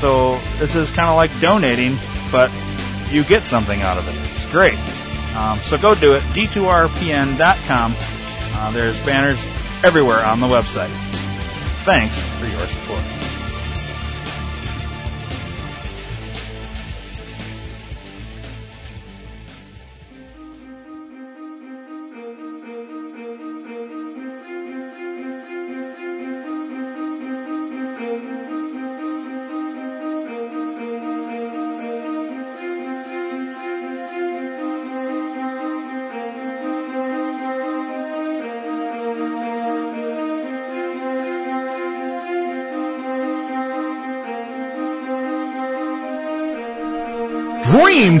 So this is kind of like donating, but you get something out of it. It's great. So go do it, d2rpn.com. There's banners everywhere on the website. Thanks for your support. Dream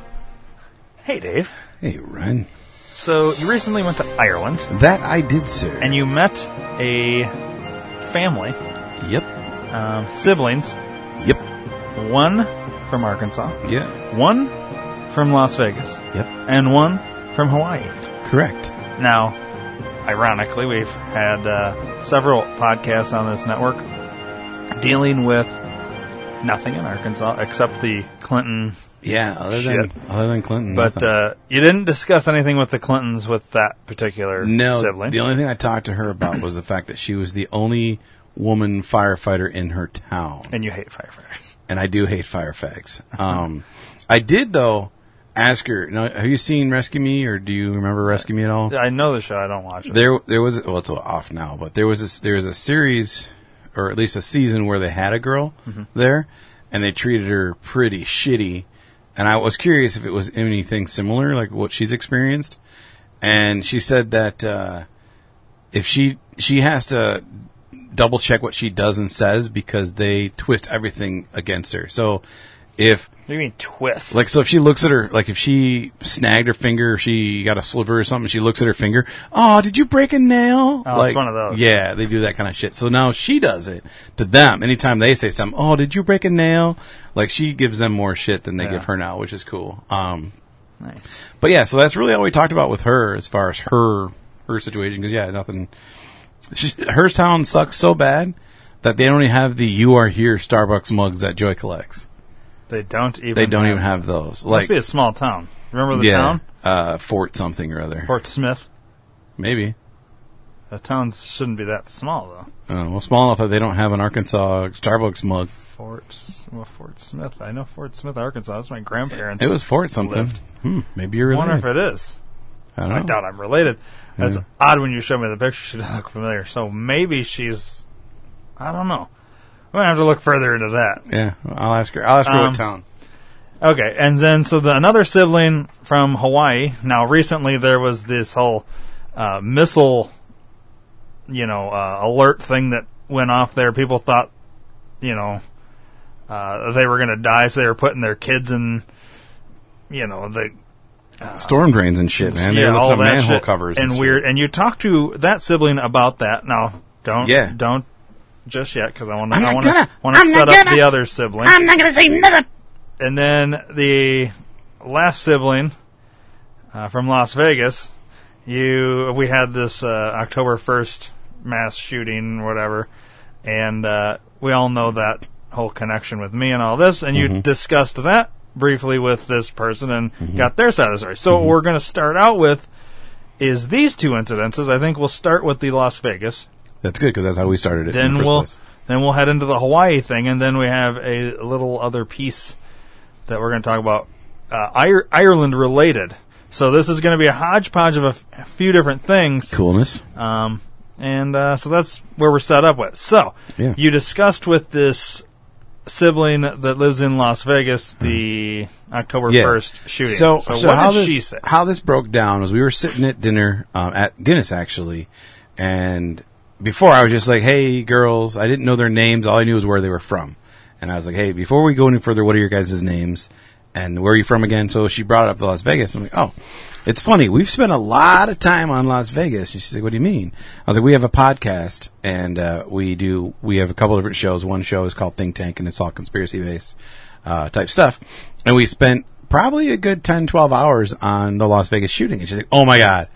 Hey, Dave. Hey, Ryan. So, you recently went to Ireland. That I did, sir. And you met a family. Yep. Siblings. Yep. One from Arkansas. Yeah. One from Las Vegas. Yep. And one from Hawaii. Correct. Now, ironically, we've had several podcasts on this network dealing with nothing in Arkansas except the Clinton... Yeah, other than Clinton. But you didn't discuss anything with the Clintons with that particular sibling. No, the only thing I talked to her about was the fact that she was the only woman firefighter in her town. And you hate firefighters. And I do hate firefags. I did, though, ask her, now, have you seen Rescue Me, or do you remember Rescue Me at all? I know the show. I don't watch it. There was, well, it's off now, but there was a series, or at least a season, where they had a girl there, and they treated her pretty shitty. And I was curious if it was anything similar, like what she's experienced. And she said that if she has to double check what she does and says because they twist everything against her. So if... What do you mean twist? Like, so if she looks at her, like if she snagged her finger, she got a sliver or something, she looks at her finger, oh, did you break a nail? Oh, like, it's one of those. Yeah, they do that kind of shit. So now she does it to them. Anytime they say something, oh, did you break a nail? Like, she gives them more shit than they give her now, which is cool. Nice. But yeah, so that's really all we talked about with her as far as her situation. Because, yeah, nothing. Her town sucks so bad that they only have the You Are Here Starbucks mugs that Joy collects. They don't even have those. Like, must be a small town. Remember the town? Fort something or other. Fort Smith? Maybe. The town shouldn't be that small, though. Well, small enough that they don't have an Arkansas Starbucks mug. Fort Smith. I know Fort Smith, Arkansas. That's my grandparents. It was Fort something. Maybe you're related. I wonder if it is. I don't know. I doubt I'm related. That's odd when you showed me the picture. She doesn't look familiar. So maybe she's... I don't know. I'm going to have to look further into that. Yeah, I'll ask her. I'll ask her what town. Okay, and then so another sibling from Hawaii. Now, recently there was this whole missile, alert thing that went off there. People thought, they were going to die, so they were putting their kids in, the storm drains and shit, man. Yeah, all that manhole shit covers and weird. And you talked to that sibling about that. Now, don't. Just yet, because I want to set up the other sibling. I'm not gonna say nothing. And then the last sibling from Las Vegas, we had this October 1st mass shooting, whatever, and we all know that whole connection with me and all this. And you discussed that briefly with this person and got their side of the story. So what we're gonna start out with is these two incidences. I think we'll start with the Las Vegas. That's good, because that's how we started it in the first place. Then we'll head into the Hawaii thing, and then we have a little other piece that we're going to talk about Ireland related. So this is going to be a hodgepodge of a few different things. Coolness. So that's where we're set up with. So yeah. You discussed with this sibling that lives in Las Vegas the October 1st shooting. So what did she say? How this broke down was we were sitting at dinner at Guinness, actually, and before I was just like, hey, girls. I didn't know their names. All I knew was where they were from. And I was like, hey, before we go any further, what are your guys' names? And where are you from again? So she brought up Las Vegas. I'm like, oh, it's funny. We've spent a lot of time on Las Vegas. And she's like, what do you mean? I was like, we have a podcast, and we have a couple different shows. One show is called Think Tank, and it's all conspiracy-based type stuff. And we spent probably a good 10, 12 hours on the Las Vegas shooting. And she's like, oh, my God,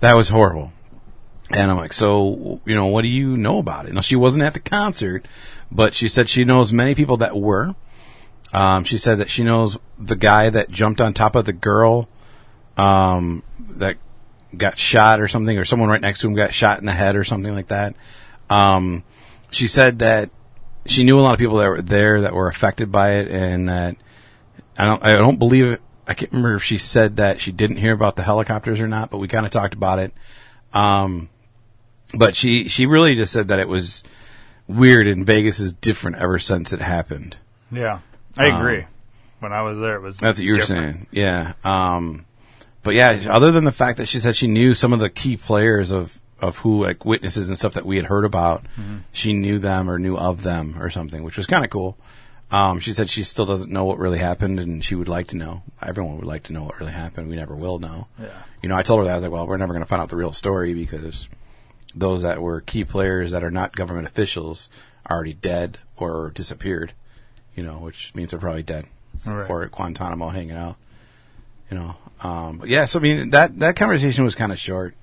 that was horrible. And I'm like, so, you know, what do you know about it? Now, she wasn't at the concert, but she said she knows many people that were. She said that she knows the guy that jumped on top of the girl that got shot or something, or someone right next to him got shot in the head or something like that. She said that she knew a lot of people that were there that were affected by it, and that I don't believe it. I can't remember if she said that she didn't hear about the helicopters or not, but we kind of talked about it. But she really just said that it was weird, and Vegas is different ever since it happened. Yeah. I agree. When I was there, it was that's what you were different. Saying. Yeah. But yeah, other than the fact that she said she knew some of the key players of who, like witnesses and stuff that we had heard about, mm-hmm. She knew them or knew of them or something, which was kind of cool. She said she still doesn't know what really happened, and she would like to know. Everyone would like to know what really happened. We never will know. Yeah. You know, I told her that. I was like, well, we're never going to find out the real story because those that were key players that are not government officials are already dead or disappeared. You know, which means they're probably dead, right. Or at Guantanamo hanging out. You know, but yeah. So I mean, that conversation was kind of short,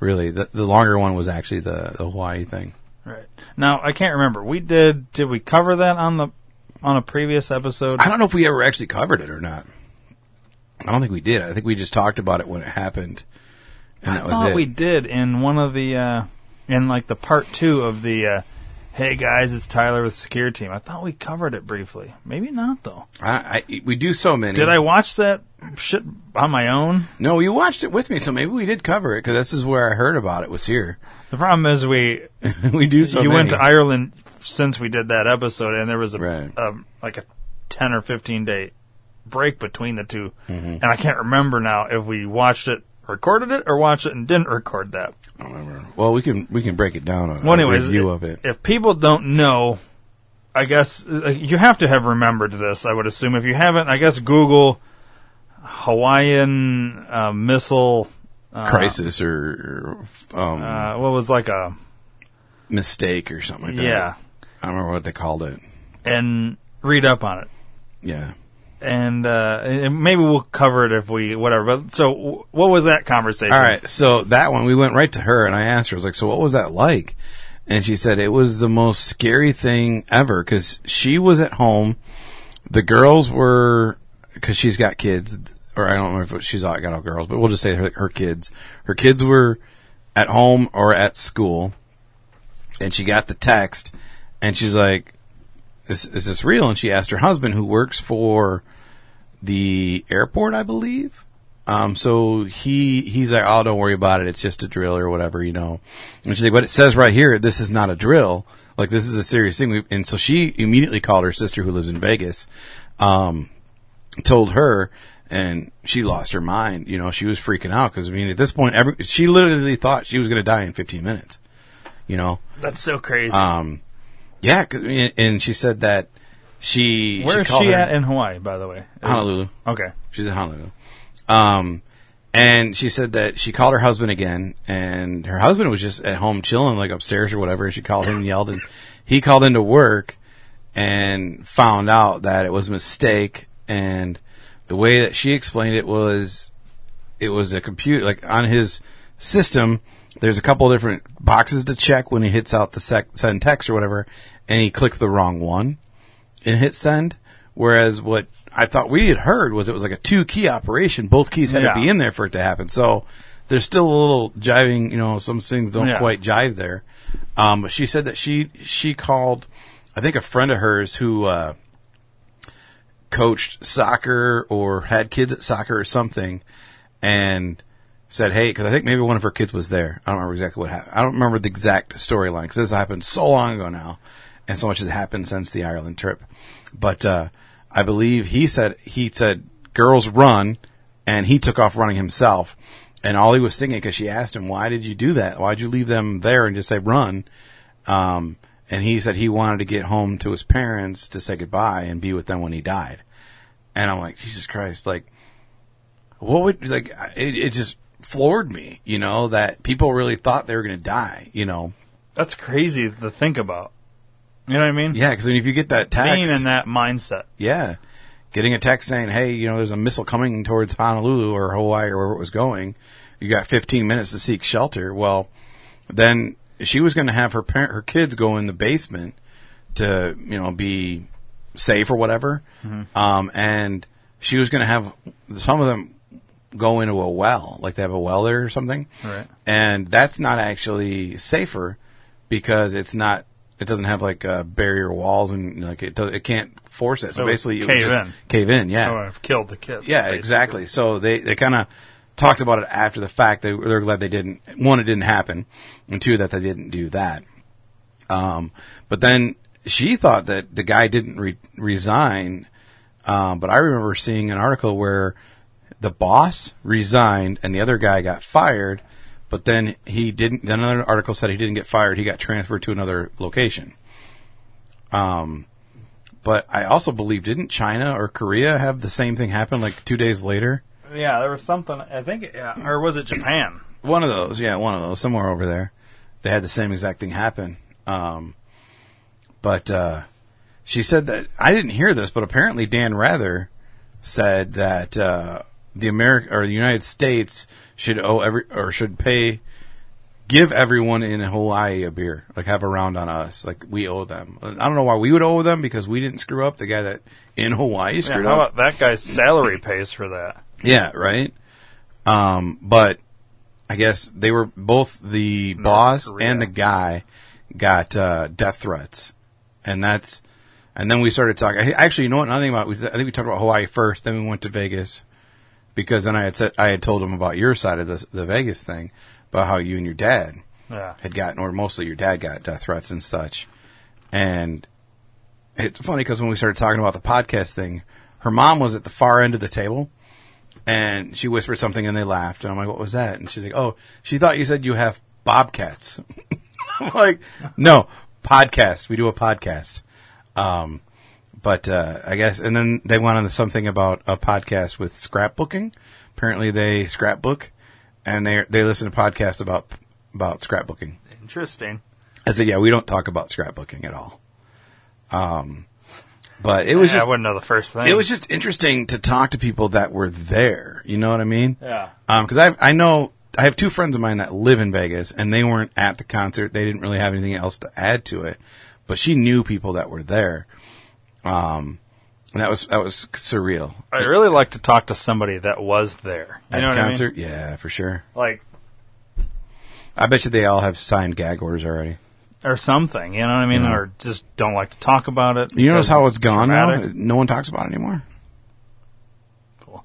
really. The longer one was actually the Hawaii thing. Right. Now I can't remember. Did we cover that on a previous episode? I don't know if we ever actually covered it or not. I don't think we did. I think we just talked about it when it happened, and that was it. I thought we did in one of the in like the part 2 of the. Hey guys, it's Tyler with Secure Team. I thought we covered it briefly. Maybe not though. We do so many. Did I watch that shit on my own? No, you watched it with me, so maybe we did cover it because this is where I heard about it. Was here. The problem is we do so. You many. Went to Ireland since we did that episode, and there was a 10 or 15 day break between the two, mm-hmm. And I can't remember now if we watched it. Recorded it or watched it and didn't record that. I don't remember. Well, we can break it down on a review of it. If people don't know, I guess you have to have remembered this, I would assume. If you haven't, I guess Google Hawaiian missile crisis or what was like a mistake or something like that. Yeah. I don't remember what they called it. And read up on it. Yeah. And maybe we'll cover it if we whatever. But so, what was that conversation? All right, so that one we went right to her, and I asked her, I was like, "So, what was that like?" And she said it was the most scary thing ever because she was at home. The girls were because she's got kids, or I don't remember if she's got all girls, but we'll just say her kids. Her kids were at home or at school, and she got the text, and she's like, "Is this real?" And she asked her husband, who works for the airport, I believe. So he's like, oh, don't worry about it. It's just a drill or whatever, you know. And she's like, but it says right here, this is not a drill. Like, this is a serious thing. And so she immediately called her sister who lives in Vegas, told her, and she lost her mind. You know, she was freaking out because, I mean, at this point, she literally thought she was going to die in 15 minutes, you know. That's so crazy. Yeah. And she said that. Where is she at in Hawaii, by the way? Honolulu. Okay. She's in Honolulu. And she said that she called her husband again, and her husband was just at home chilling, like upstairs or whatever. And she called him and yelled, and he called into work and found out that it was a mistake. And the way that she explained it was a computer, like on his system, there's a couple of different boxes to check when he hits out the send text or whatever, and he clicked the wrong one. And hit send, whereas what I thought we had heard was it was like a 2-key operation. Both keys had to be in there for it to happen. So there's still a little jiving, you know, some things don't quite jive there. But she said that she called, I think, a friend of hers who coached soccer or had kids at soccer or something, and said, hey, because I think maybe one of her kids was there. I don't remember exactly what happened. I don't remember the exact storyline because this happened so long ago now, and so much has happened since the Ireland trip. But I believe he said, girls run, and he took off running himself. And all he was singing, because she asked him, why did you do that? Why did you leave them there and just say run? And he said he wanted to get home to his parents to say goodbye and be with them when he died. And I'm like, Jesus Christ, like, what would, like, it just floored me, you know, that people really thought they were going to die, you know. That's crazy to think about. You know what I mean? Yeah, because I mean, if you get that text. Being in that mindset. Yeah. Getting a text saying, hey, you know, there's a missile coming towards Honolulu or Hawaii or wherever it was going. You got 15 minutes to seek shelter. Well, then she was going to have her kids go in the basement to, you know, be safe or whatever. Mm-hmm. And she was going to have some of them go into a well, like they have a well there or something. Right. And that's not actually safer because it's not. It doesn't have like barrier walls and like it can't force it. So basically, it would just cave in. Yeah, oh, I've killed the kids. Yeah, basically. Exactly. So they kind of talked about it after the fact. They're glad they didn't. One, it didn't happen, and two, that they didn't do that. But then she thought that the guy didn't resign. But I remember seeing an article where the boss resigned and the other guy got fired. But then he didn't. Then another article said he didn't get fired. He got transferred to another location. But I also believe, didn't China or Korea have the same thing happen like 2 days later? Yeah, there was something. I think, yeah, or was it Japan? One of those. Yeah, one of those. Somewhere over there, they had the same exact thing happen. But she said that I didn't hear this, but apparently Dan Rather said that. The United States should give everyone in Hawaii a beer, like have a round on us, like we owe them. I don't know why we would owe them because we didn't screw up. The guy that in Hawaii screwed up. How about that guy's salary pays for that? Yeah, right. But I guess they were both the boss and the guy got death threats, and that's. And then we started talking. Actually, you know what? Another thing about I think we talked about Hawaii first, then we went to Vegas. Because then I had told him about your side of the Vegas thing, about how you and your dad had gotten, or mostly your dad got death threats and such. And it's funny because when we started talking about the podcast thing, her mom was at the far end of the table, and she whispered something, and they laughed. And I'm like, "What was that?" And she's like, "Oh, she thought you said you have bobcats." I'm like, "No, podcast. We do a podcast." But I guess, and then they went on to something about a podcast with scrapbooking. Apparently, they scrapbook, and they listen to podcasts about scrapbooking. Interesting. I said, yeah, we don't talk about scrapbooking at all. But it was I wouldn't know the first thing. It was just interesting to talk to people that were there. You know what I mean? Yeah. Because I have two friends of mine that live in Vegas, and they weren't at the concert. They didn't really have anything else to add to it. But she knew people that were there. And that was surreal. I'd really like to talk to somebody that was there. You know what I mean? At the concert? Yeah, for sure. Like, I bet you they all have signed gag orders already. Or something, you know what I mean? Mm-hmm. Or just don't like to talk about it. You notice how it's gone now? No one talks about it anymore. Cool.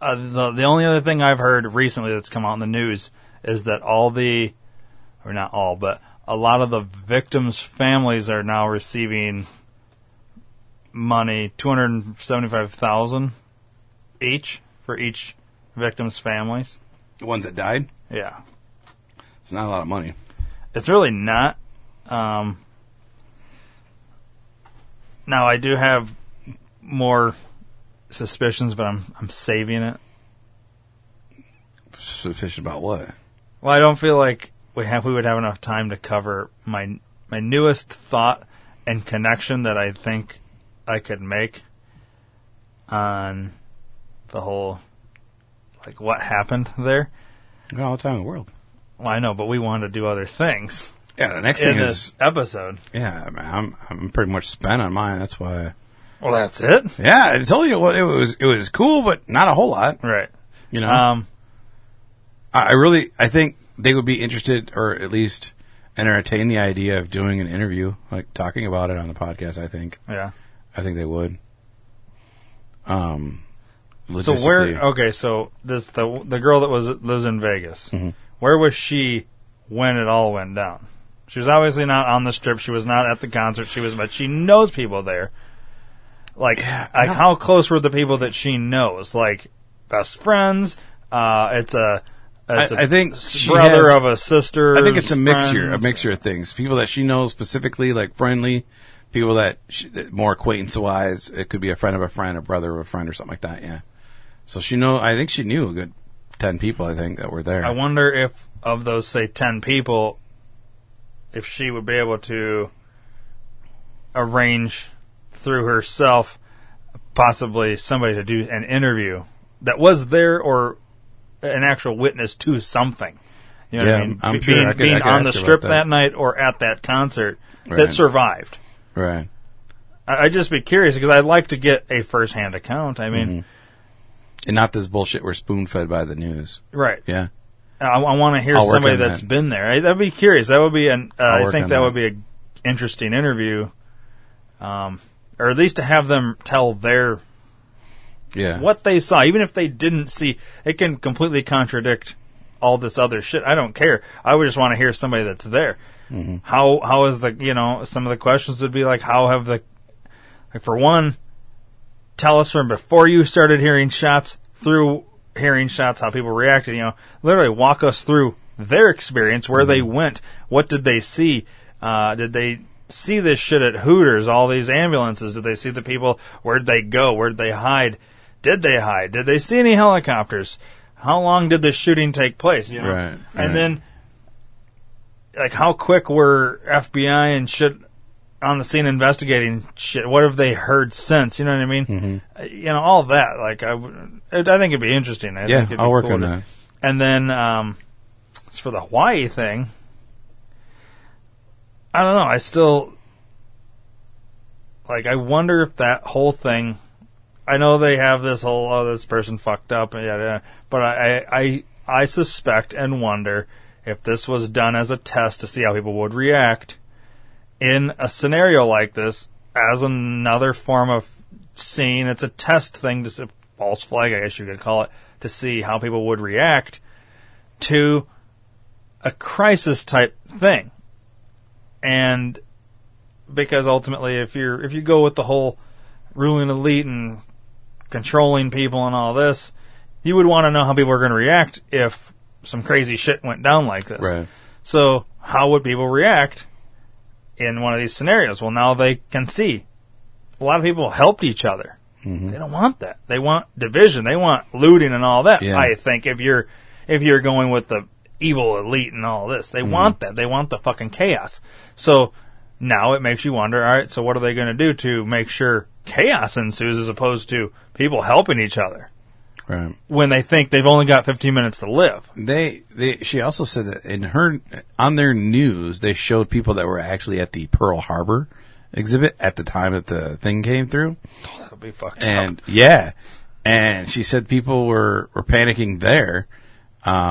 The only other thing I've heard recently that's come out in the news is that a lot of the victims' families are now receiving money, $275,000 each for each victim's families. The ones that died? Yeah. It's not a lot of money. It's really not. Now, I do have more suspicions, but I'm saving it. Suspicion about what? Well, I don't feel like we would have enough time to cover my newest thought and connection that I think I could make on the whole, like, what happened there. You got all the time in the world. Well, I know, but we wanted to do other things. Yeah, the next thing is this episode. Yeah, I mean, I'm pretty much spent on mine. That's why. Well, that's it. Yeah, I told you it was cool, but not a whole lot. Right. You know, I think they would be interested, or at least entertain the idea of doing an interview, like talking about it on the podcast. I think. Yeah. I think they would. Logistically. So where? Okay, so this the girl that lives in Vegas. Mm-hmm. Where was she when it all went down? She was obviously not on the strip. She was not at the concert. But she knows people there. Like how close were the people that she knows? Like best friends. I think brother of a sister. I think it's a mixture, of things. People that she knows specifically, like friendly. People that more acquaintance-wise, it could be a friend of a friend, a brother of a friend, or something like that. Yeah. So I think she knew a good 10 people. I think that were there. I wonder if of those, say 10 people, if she would be able to arrange through herself, possibly somebody to do an interview that was there or an actual witness to something. You know what I mean? I'm sure being on the strip that night or at that concert that survived. Right. I'd just be curious because I'd like to get a first-hand account. I mean, and not this bullshit we're spoon-fed by the news. Right. Yeah. I want to hear somebody that's been there. I'd be curious. That would be I think that would be an interesting interview, or at least to have them tell their what they saw, even if they didn't see. It can completely contradict all this other shit. I don't care. I would just want to hear somebody that's there. Mm-hmm. How is the, some of the questions would be like, how have the, like for one, tell us from before you started hearing shots, through hearing shots, how people reacted, literally walk us through their experience, where they went, what did they see, did they see this shit at Hooters, all these ambulances, did they see the people, where'd they go, where'd they hide, did they see any helicopters, how long did the shooting take place, Right. And then, like, how quick were FBI and shit on the scene investigating shit? What have they heard since? You know what I mean? Mm-hmm. All that. Like, I think it'd be interesting. I think I'll work on that. And then, as for the Hawaii thing, I don't know. I still, I wonder if that whole thing, I know they have this whole, this person fucked up, but I suspect and wonder if this was done as a test to see how people would react in a scenario like this, as another form of scene, it's a test thing, a false flag, I guess you could call it, to see how people would react to a crisis type thing. And because ultimately, if you go with the whole ruling elite and controlling people and all this, you would want to know how people are going to react if some crazy shit went down like this. Right. So how would people react in one of these scenarios? Well, now they can see. A lot of people helped each other. Mm-hmm. They don't want that. They want division. They want looting and all that. Yeah. I think if you're going with the evil elite and all this, they want that. They want the fucking chaos. So now it makes you wonder, all right, so what are they going to do to make sure chaos ensues as opposed to people helping each other? Right. When they think they've only got 15 minutes to live. She also said that on their news, they showed people that were actually at the Pearl Harbor exhibit at the time that the thing came through. Oh, that would be fucked up. Yeah. And she said people were panicking there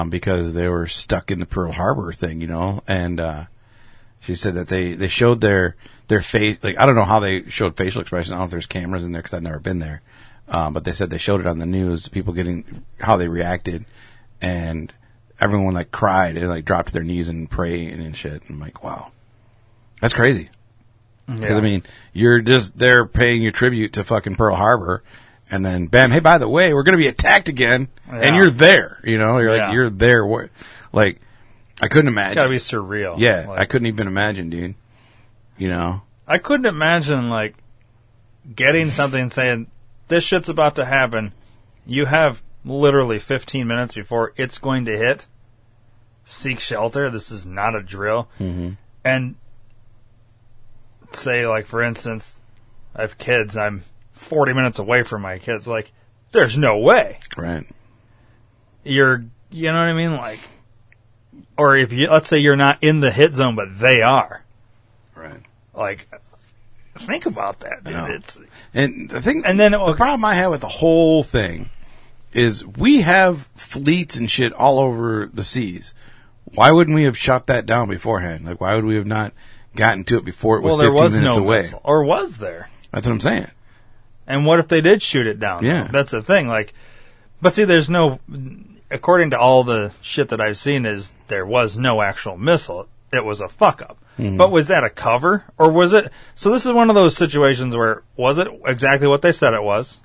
because they were stuck in the Pearl Harbor thing, And she said that they showed their face. Like, I don't know how they showed facial expressions. I don't know if there's cameras in there because I've never been there. But they said they showed it on the news, people getting how they reacted, and everyone cried and dropped to their knees and prayed and shit. And I'm like, wow, that's crazy. Because you're just there paying your tribute to fucking Pearl Harbor, and then bam, hey, by the way, we're gonna be attacked again, and you're there. You're there. Like, I couldn't imagine. It's gotta be surreal. Yeah, I couldn't even imagine, dude. I couldn't imagine getting something saying, this shit's about to happen. You have literally 15 minutes before it's going to hit. Seek shelter. This is not a drill. Mm-hmm. And say, for instance, I have kids. I'm 40 minutes away from my kids. There's no way. Right. You know what I mean? Or if you, let's say you're not in the hit zone, but they are. Right. Think about that, dude. The problem I have with the whole thing is we have fleets and shit all over the seas. Why wouldn't we have shot that down beforehand? Why would we have not gotten to it before it was 15 minutes away? Whistle. Or was there? That's what I'm saying. And what if they did shoot it down? Yeah. That's the thing. Like, but see, there's no, according to all the shit that I've seen, is there was no actual missile. It was a fuck-up. Mm-hmm. But was that a cover? Or was it... So this is one of those situations where, was it exactly what they said it was?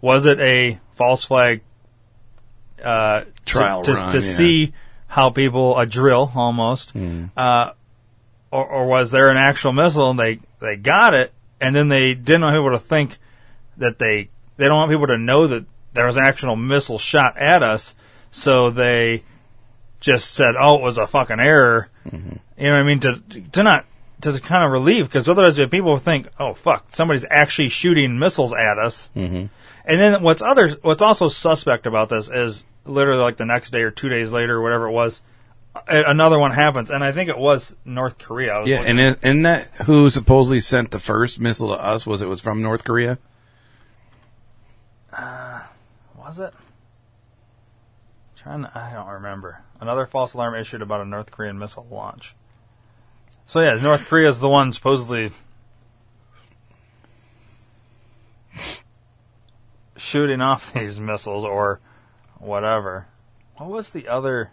Was it a false flag trial run, to see how people... A drill, almost. Mm. Or was there an actual missile and they got it, and then they didn't want people to think that they... They don't want people to know that there was an actual missile shot at us, so they... just said, oh, it was a fucking error. Mm-hmm. You know what I mean? To not, to kind of relieve, because otherwise people think, oh, fuck, somebody's actually shooting missiles at us. Mm-hmm. And then what's also suspect about this is literally like the next day or 2 days later, whatever it was, another one happens. And I think it was North Korea. Yeah, and that who supposedly sent the first missile to us was from North Korea? Was it? I don't remember. Another false alarm issued about a North Korean missile launch. So yeah, North Korea is the one supposedly shooting off these missiles or whatever. What was the other?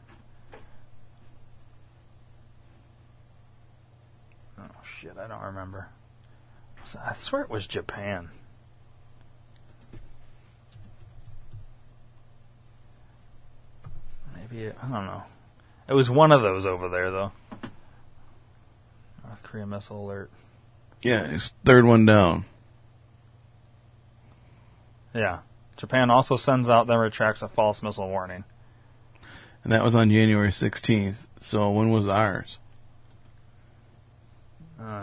Oh shit, I don't remember. I swear it was Japan. Yeah, I don't know. It was one of those over there, though. North Korea missile alert. Yeah, it's third one down. Yeah. Japan also sends out, then retracts a false missile warning. And that was on January 16th. So when was ours?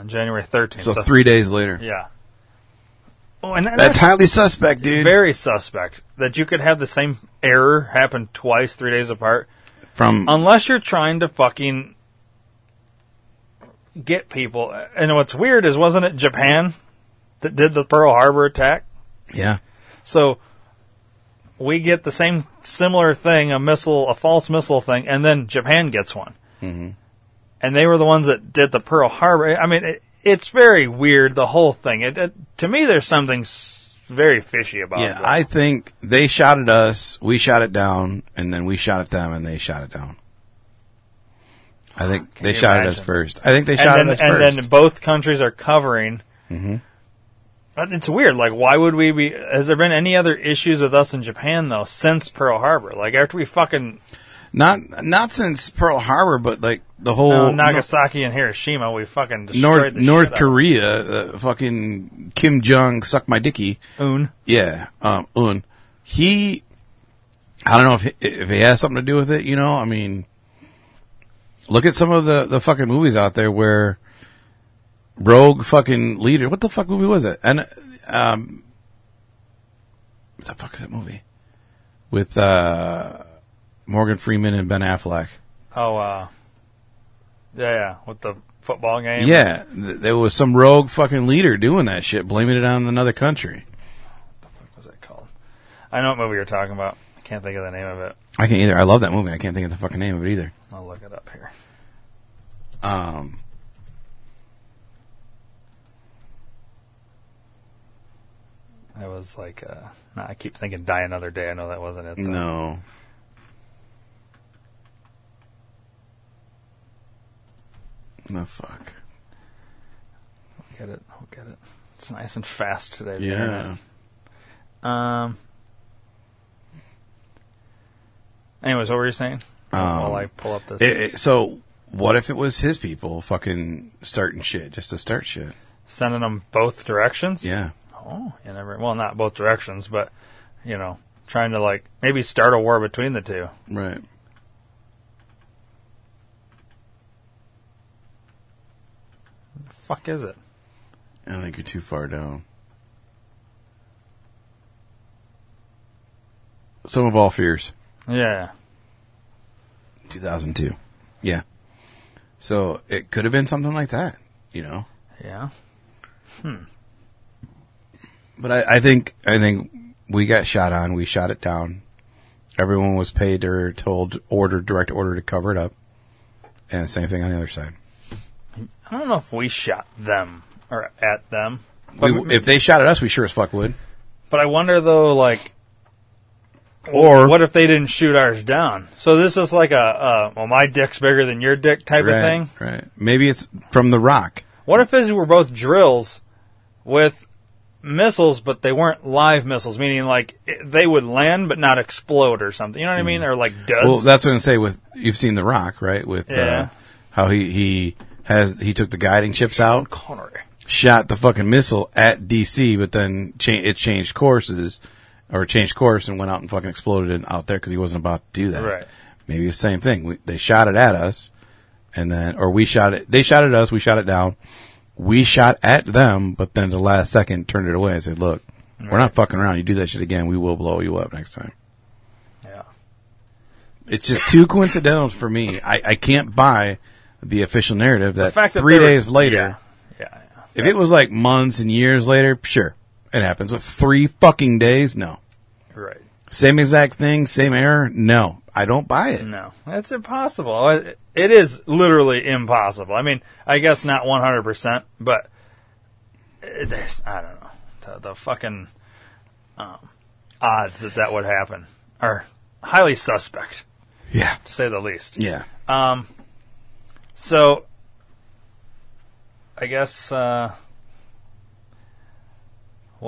January 13th. So 3 days later. Yeah. Oh, and that's highly suspect, dude. Very suspect that you could have the same error happen twice, 3 days apart. Unless you're trying to fucking get people. And what's weird is, wasn't it Japan that did the Pearl Harbor attack? Yeah. So we get the same similar thing, a false missile thing, and then Japan gets one. Mm-hmm. And they were the ones that did the Pearl Harbor. I mean. It's very weird, the whole thing. To me, there's something very fishy about it. Yeah, that. I think they shot at us, we shot it down, and then we shot at them, and they shot it down. I think they shot at us first. I think they shot at us first. And then both countries are covering. Mm-hmm. But it's weird. Like, why would we be... Has there been any other issues with us in Japan, though, since Pearl Harbor? Like, after we fucking... Not since Pearl Harbor, but like the whole Nagasaki and Hiroshima, we fucking destroyed North Korea. Fucking Kim Jong suck my dicky. Un. He, I don't know if he has something to do with it. You know, I mean, look at some of the fucking movies out there where rogue fucking leader. What the fuck movie was it? And what the fuck is that movie with Morgan Freeman and Ben Affleck. Oh, yeah, with the football game. Yeah, there was some rogue fucking leader doing that shit, blaming it on another country. What the fuck was that called? I know what movie you're talking about. I can't think of the name of it. I can't either. I love that movie. I can't think of the fucking name of it either. I'll look it up here. It was like, I keep thinking Die Another Day. I know that wasn't it, though. No. No, fuck. We'll get it. It's nice and fast today. Yeah. Anyways, what were you saying? While I pull up this. So, what if it was his people fucking starting shit, just to start shit? Sending them both directions? Yeah. Oh, you never... Well, not both directions, but, you know, trying to, like, maybe start a war between the two. Right. Fuck is it? I think you're too far down. Some of all fears. Yeah. 2002. Yeah. So it could have been something like that, you know? Yeah. But I think we got shot on. We shot it down. Everyone was paid or told direct order to cover it up. And same thing on the other side. I don't know if we shot them or at them. If they shot at us, we sure as fuck would. But I wonder, though, like, or what if they didn't shoot ours down? So this is like well, my dick's bigger than your dick type of thing? Right. Maybe it's from The Rock. What if these were both drills with missiles, but they weren't live missiles, meaning like they would land but not explode or something? You know what I mean? Or like duds. Well, that's what I'm saying. You've seen The Rock, right? With how he took the guiding chips out. Connery. Shot the fucking missile at DC, but then it changed course and went out and fucking exploded it out there because he wasn't about to do that. Right. Maybe the same thing. They shot it at us, and then, or we shot it. They shot at us. We shot it down. We shot at them, but then the last second turned it away and said, "Look, we're not fucking around. You do that shit again, we will blow you up next time." Yeah. It's just too coincidental for me. I can't buy the official narrative that 3 days later. Yeah. If it was like months and years later, sure, it happens. With 3 fucking days, no. Right. Same exact thing, same error, no. I don't buy it. No, that's impossible. It is literally impossible. I mean, I guess not 100%, but there's, I don't know, the fucking odds that would happen are highly suspect. Yeah. To say the least. Yeah. So I guess, well,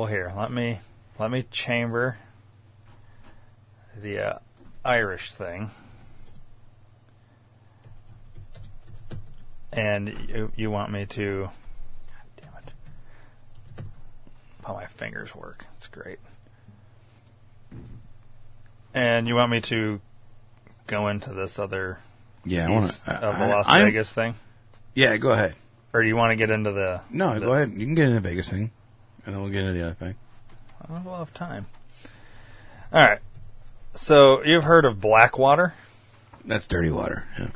here, let me chamber the Irish thing. And you want me to, God damn it, how my fingers work. It's great. And you want me to go into this other the Las Vegas thing? Yeah, go ahead. Or do you want to get into the... No, go ahead. You can get into the Vegas thing, and then we'll get into the other thing. I don't have a lot of time. All right. So, you've heard of Blackwater? That's dirty water, yeah.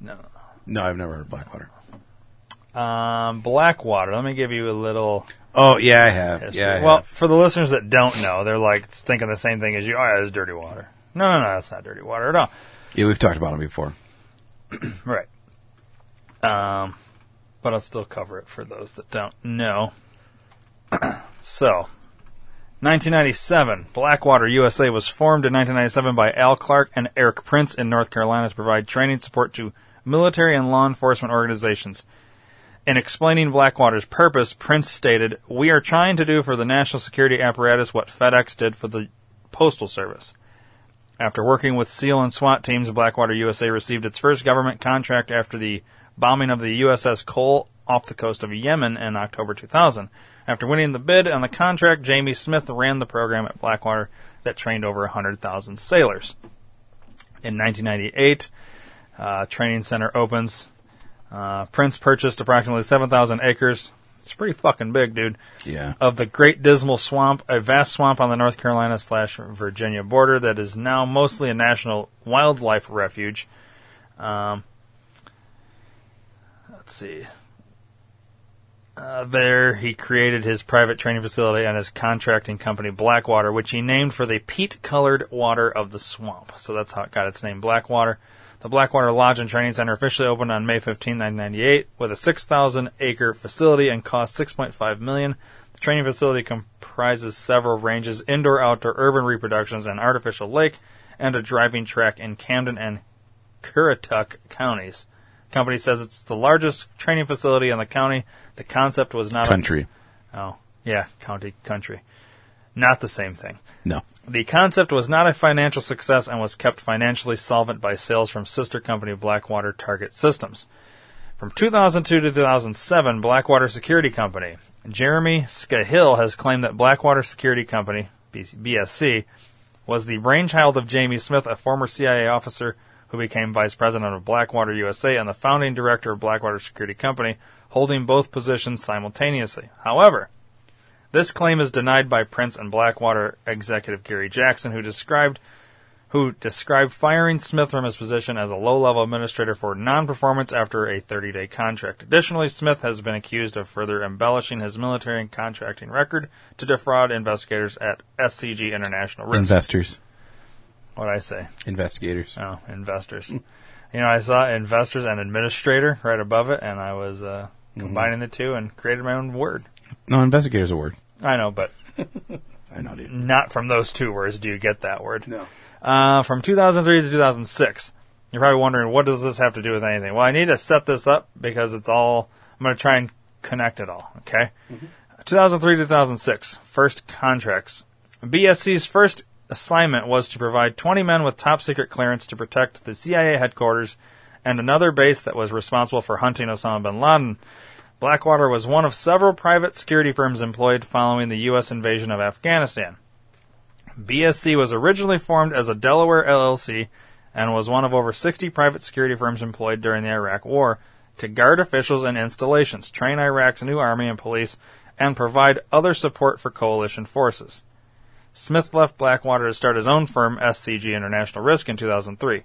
No. No, I've never heard of Blackwater. Blackwater. Let me give you a little... Oh, yeah, I have. History. Yeah, I have. For the listeners that don't know, they're like thinking the same thing as you. Oh, yeah, it's dirty water. No, that's not dirty water at all. Yeah, we've talked about it before. Right. But I'll still cover it for those that don't know. So, 1997. Blackwater USA was formed in 1997 by Al Clark and Eric Prince in North Carolina to provide training support to military and law enforcement organizations. In explaining Blackwater's purpose, Prince stated, "We are trying to do for the national security apparatus what FedEx did for the Postal Service." After working with SEAL and SWAT teams, Blackwater USA received its first government contract after the bombing of the USS Cole off the coast of Yemen in October 2000. After winning the bid on the contract, Jamie Smith ran the program at Blackwater that trained over 100,000 sailors. In 1998, training center opens. Prince purchased approximately 7,000 acres. It's pretty fucking big, dude. Yeah. Of the Great Dismal Swamp, a vast swamp on the North Carolina/Virginia border that is now mostly a national wildlife refuge. Let's see. There he created his private training facility and his contracting company, Blackwater, which he named for the peat-colored water of the swamp. So that's how it got its name, Blackwater. The Blackwater Lodge and Training Center officially opened on May 15, 1998, with a 6,000-acre facility and cost $6.5 million. The training facility comprises several ranges, indoor, outdoor, urban reproductions, an artificial lake, and a driving track in Camden and Currituck counties. Company says it's the largest training facility in the county. The concept was not country. County, country. Not the same thing. No. The concept was not a financial success and was kept financially solvent by sales from sister company Blackwater Target Systems. From 2002 to 2007, Blackwater Security Company. Jeremy Scahill has claimed that Blackwater Security Company, BSC, was the brainchild of Jamie Smith, a former CIA officer who became vice president of Blackwater USA and the founding director of Blackwater Security Company, holding both positions simultaneously. However, this claim is denied by Prince and Blackwater executive Gary Jackson, who described firing Smith from his position as a low-level administrator for non-performance after a 30-day contract. Additionally, Smith has been accused of further embellishing his military and contracting record to defraud investigators at SCG International Risk. Investors. What'd I say? Investigators. Oh, investors. You know, I saw investors and administrator right above it, and I was combining the two and created my own word. No, investigator's a word. I know, but I know, dude. Not from those two words do you get that word. No. From 2003 to 2006. You're probably wondering, what does this have to do with anything? Well, I need to set this up because it's all... I'm going to try and connect it all, okay? 2003 to 2006, first contracts. BSC's first assignment was to provide 20 men with top-secret clearance to protect the CIA headquarters and another base that was responsible for hunting Osama bin Laden. Blackwater was one of several private security firms employed following the U.S. invasion of Afghanistan. BSC was originally formed as a Delaware LLC and was one of over 60 private security firms employed during the Iraq War to guard officials and installations, train Iraq's new army and police, and provide other support for coalition forces. Smith left Blackwater to start his own firm, SCG International Risk, in 2003.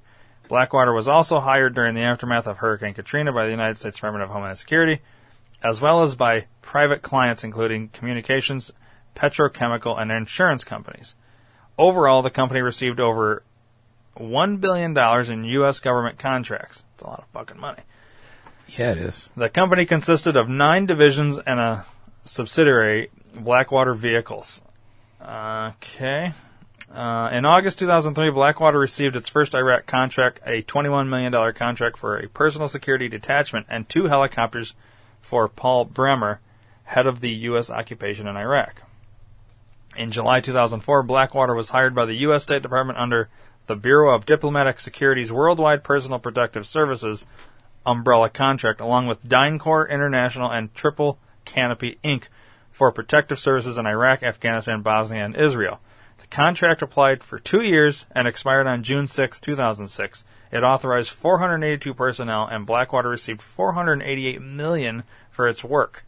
Blackwater was also hired during the aftermath of Hurricane Katrina by the United States Department of Homeland Security, as well as by private clients including communications, petrochemical, and insurance companies. Overall, the company received over $1 billion in U.S. government contracts. That's a lot of fucking money. Yeah, it is. The company consisted of 9 divisions and a subsidiary, Blackwater Vehicles. Okay. In August 2003, Blackwater received its first Iraq contract, a $21 million contract for a personal security detachment and 2 helicopters for Paul Bremer, head of the U.S. occupation in Iraq. In July 2004, Blackwater was hired by the U.S. State Department under the Bureau of Diplomatic Security's Worldwide Personal Protective Services umbrella contract, along with DynCorp International and Triple Canopy, Inc., for protective services in Iraq, Afghanistan, Bosnia, and Israel. The contract applied for 2 years and expired on June 6, 2006. It authorized 482 personnel, and Blackwater received $488 million for its work.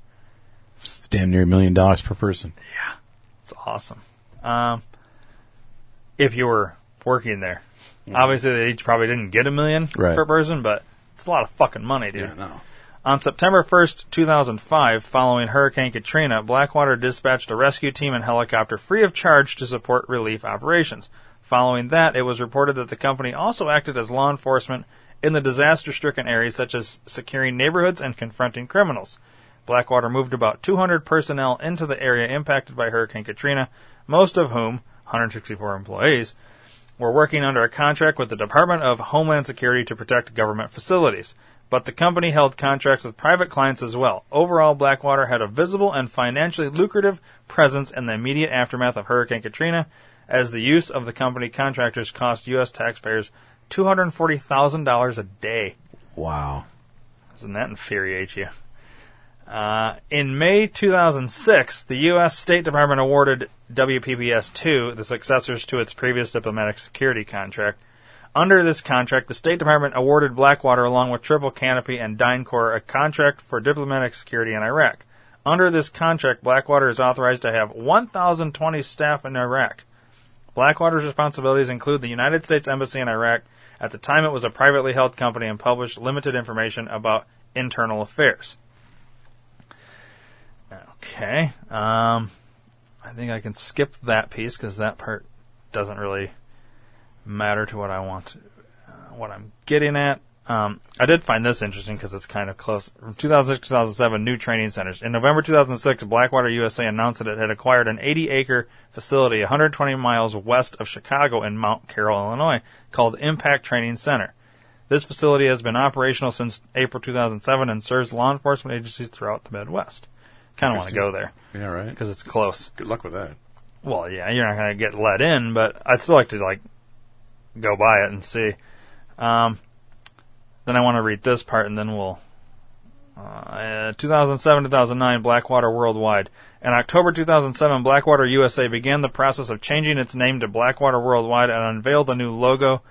It's damn near $1 million per person. Yeah, it's awesome. If you were working there. Mm-hmm. Obviously, they each probably didn't get $1 million per person, but it's a lot of fucking money, dude. Yeah, no. On September 1st, 2005, following Hurricane Katrina, Blackwater dispatched a rescue team and helicopter free of charge to support relief operations. Following that, it was reported that the company also acted as law enforcement in the disaster-stricken areas, such as securing neighborhoods and confronting criminals. Blackwater moved about 200 personnel into the area impacted by Hurricane Katrina, most of whom, 164 employees, were working under a contract with the Department of Homeland Security to protect government facilities, but the company held contracts with private clients as well. Overall, Blackwater had a visible and financially lucrative presence in the immediate aftermath of Hurricane Katrina, as the use of the company contractors cost U.S. taxpayers $240,000 a day. Wow. Doesn't that infuriate you? In May 2006, the U.S. State Department awarded WPPS-2, the successors to its previous diplomatic security contract. Under this contract, the State Department awarded Blackwater, along with Triple Canopy and DynCorp, a contract for diplomatic security in Iraq. Under this contract, Blackwater is authorized to have 1,020 staff in Iraq. Blackwater's responsibilities include the United States Embassy in Iraq. At the time, it was a privately held company and published limited information about internal affairs. Okay, I think I can skip that piece because that part doesn't really matter to what I want to, what I'm getting at. I did find this interesting because it's kind of close. From 2006 to 2007, new training centers. In November 2006, Blackwater USA announced that it had acquired an 80-acre facility 120 miles west of Chicago in Mount Carroll, Illinois, called Impact Training Center. This facility has been operational since April 2007 and serves law enforcement agencies throughout the Midwest. Kind of want to go there. Yeah, right. Because it's close. Good luck with that. Well, yeah, you're not going to get let in, but I'd still like to, go by it and see. Then I want to read this part, and then we'll... 2007-2009, Blackwater Worldwide. In October 2007, Blackwater USA began the process of changing its name to Blackwater Worldwide and unveiled a new logo.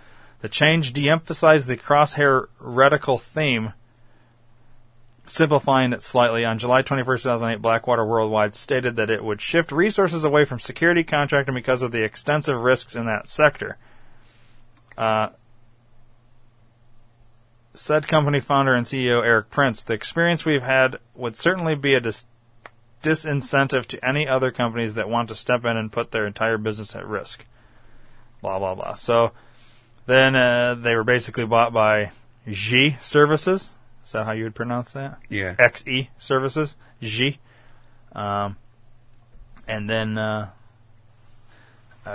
The change de-emphasized the crosshair reticle theme, simplifying it slightly. On July 21, 2008, Blackwater Worldwide stated that it would shift resources away from security contracting because of the extensive risks in that sector. Said company founder and CEO Eric Prince, the experience we've had would certainly be a disincentive to any other companies that want to step in and put their entire business at risk. Blah, blah, blah. So then they were basically bought by Xi Services. Is that how you would pronounce that? Yeah. XE Services. Xi. And then a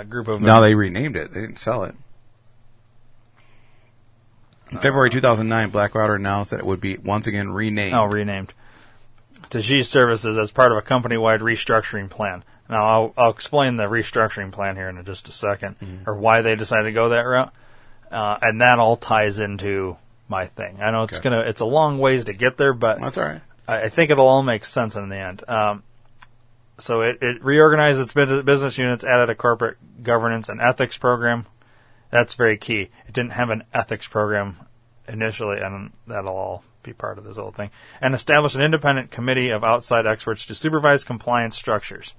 group of... No, they renamed it. They didn't sell it. In February 2009, Blackwater announced that it would be once again renamed. Oh, renamed. To Xi Services as part of a company-wide restructuring plan. Now, I'll explain the restructuring plan here in just a second, or why they decided to go that route, and that all ties into my thing. I know it's it's a long ways to get there, but that's all right. I think it'll all make sense in the end. So it reorganized its business units, added a corporate governance and ethics program. That's very key. It didn't have an ethics program initially, and that'll all be part of this whole thing. And established an independent committee of outside experts to supervise compliance structures.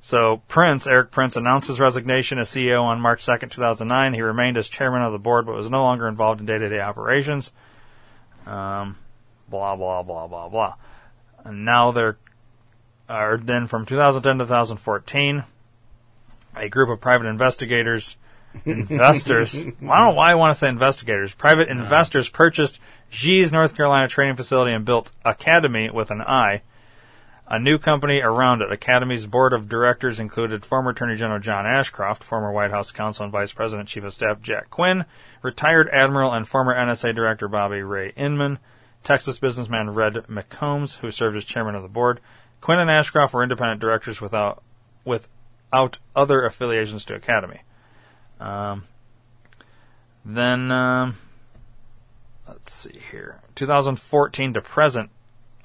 So Eric Prince, announced his resignation as CEO on March 2nd, 2009. He remained as chairman of the board, but was no longer involved in day-to-day operations. Blah, blah, blah, blah, blah. And now then from 2010 to 2014, a group of private investors, I don't know why I want to say investigators, private investors purchased Xi's North Carolina training facility and built Academy with an I, a new company around it. Academy's board of directors included former Attorney General John Ashcroft, former White House counsel and Vice President Chief of Staff Jack Quinn, retired Admiral and former NSA Director Bobby Ray Inman, Texas businessman Red McCombs, who served as chairman of the board. Quinn and Ashcroft were independent directors without other affiliations to Academy. Let's see here. 2014 to present,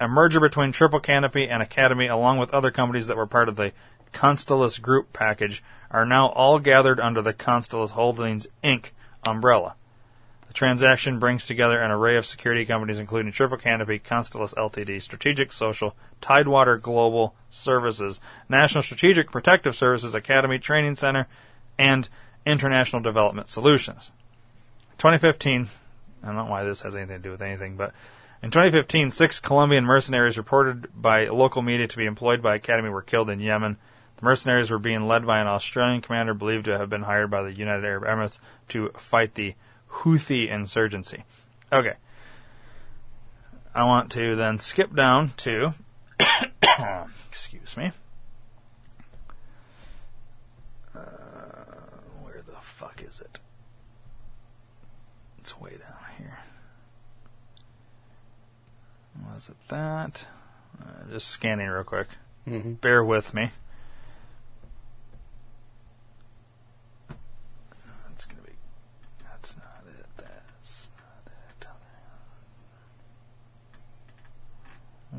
a merger between Triple Canopy and Academy, along with other companies that were part of the Constellis Group package, are now all gathered under the Constellis Holdings, Inc. umbrella. The transaction brings together an array of security companies, including Triple Canopy, Constellis Ltd., Strategic Social, Tidewater Global Services, National Strategic Protective Services, Academy Training Center, and International Development Solutions. 2015, I don't know why this has anything to do with anything, but... In 2015, 6 Colombian mercenaries reported by local media to be employed by Academy were killed in Yemen. The mercenaries were being led by an Australian commander believed to have been hired by the United Arab Emirates to fight the Houthi insurgency. Okay. I want to then skip down to... excuse me. Where the fuck is it? It's way down. Was it that? Just scanning real quick. Mm-hmm. Bear with me. That's gonna be. That's not it. That's not it.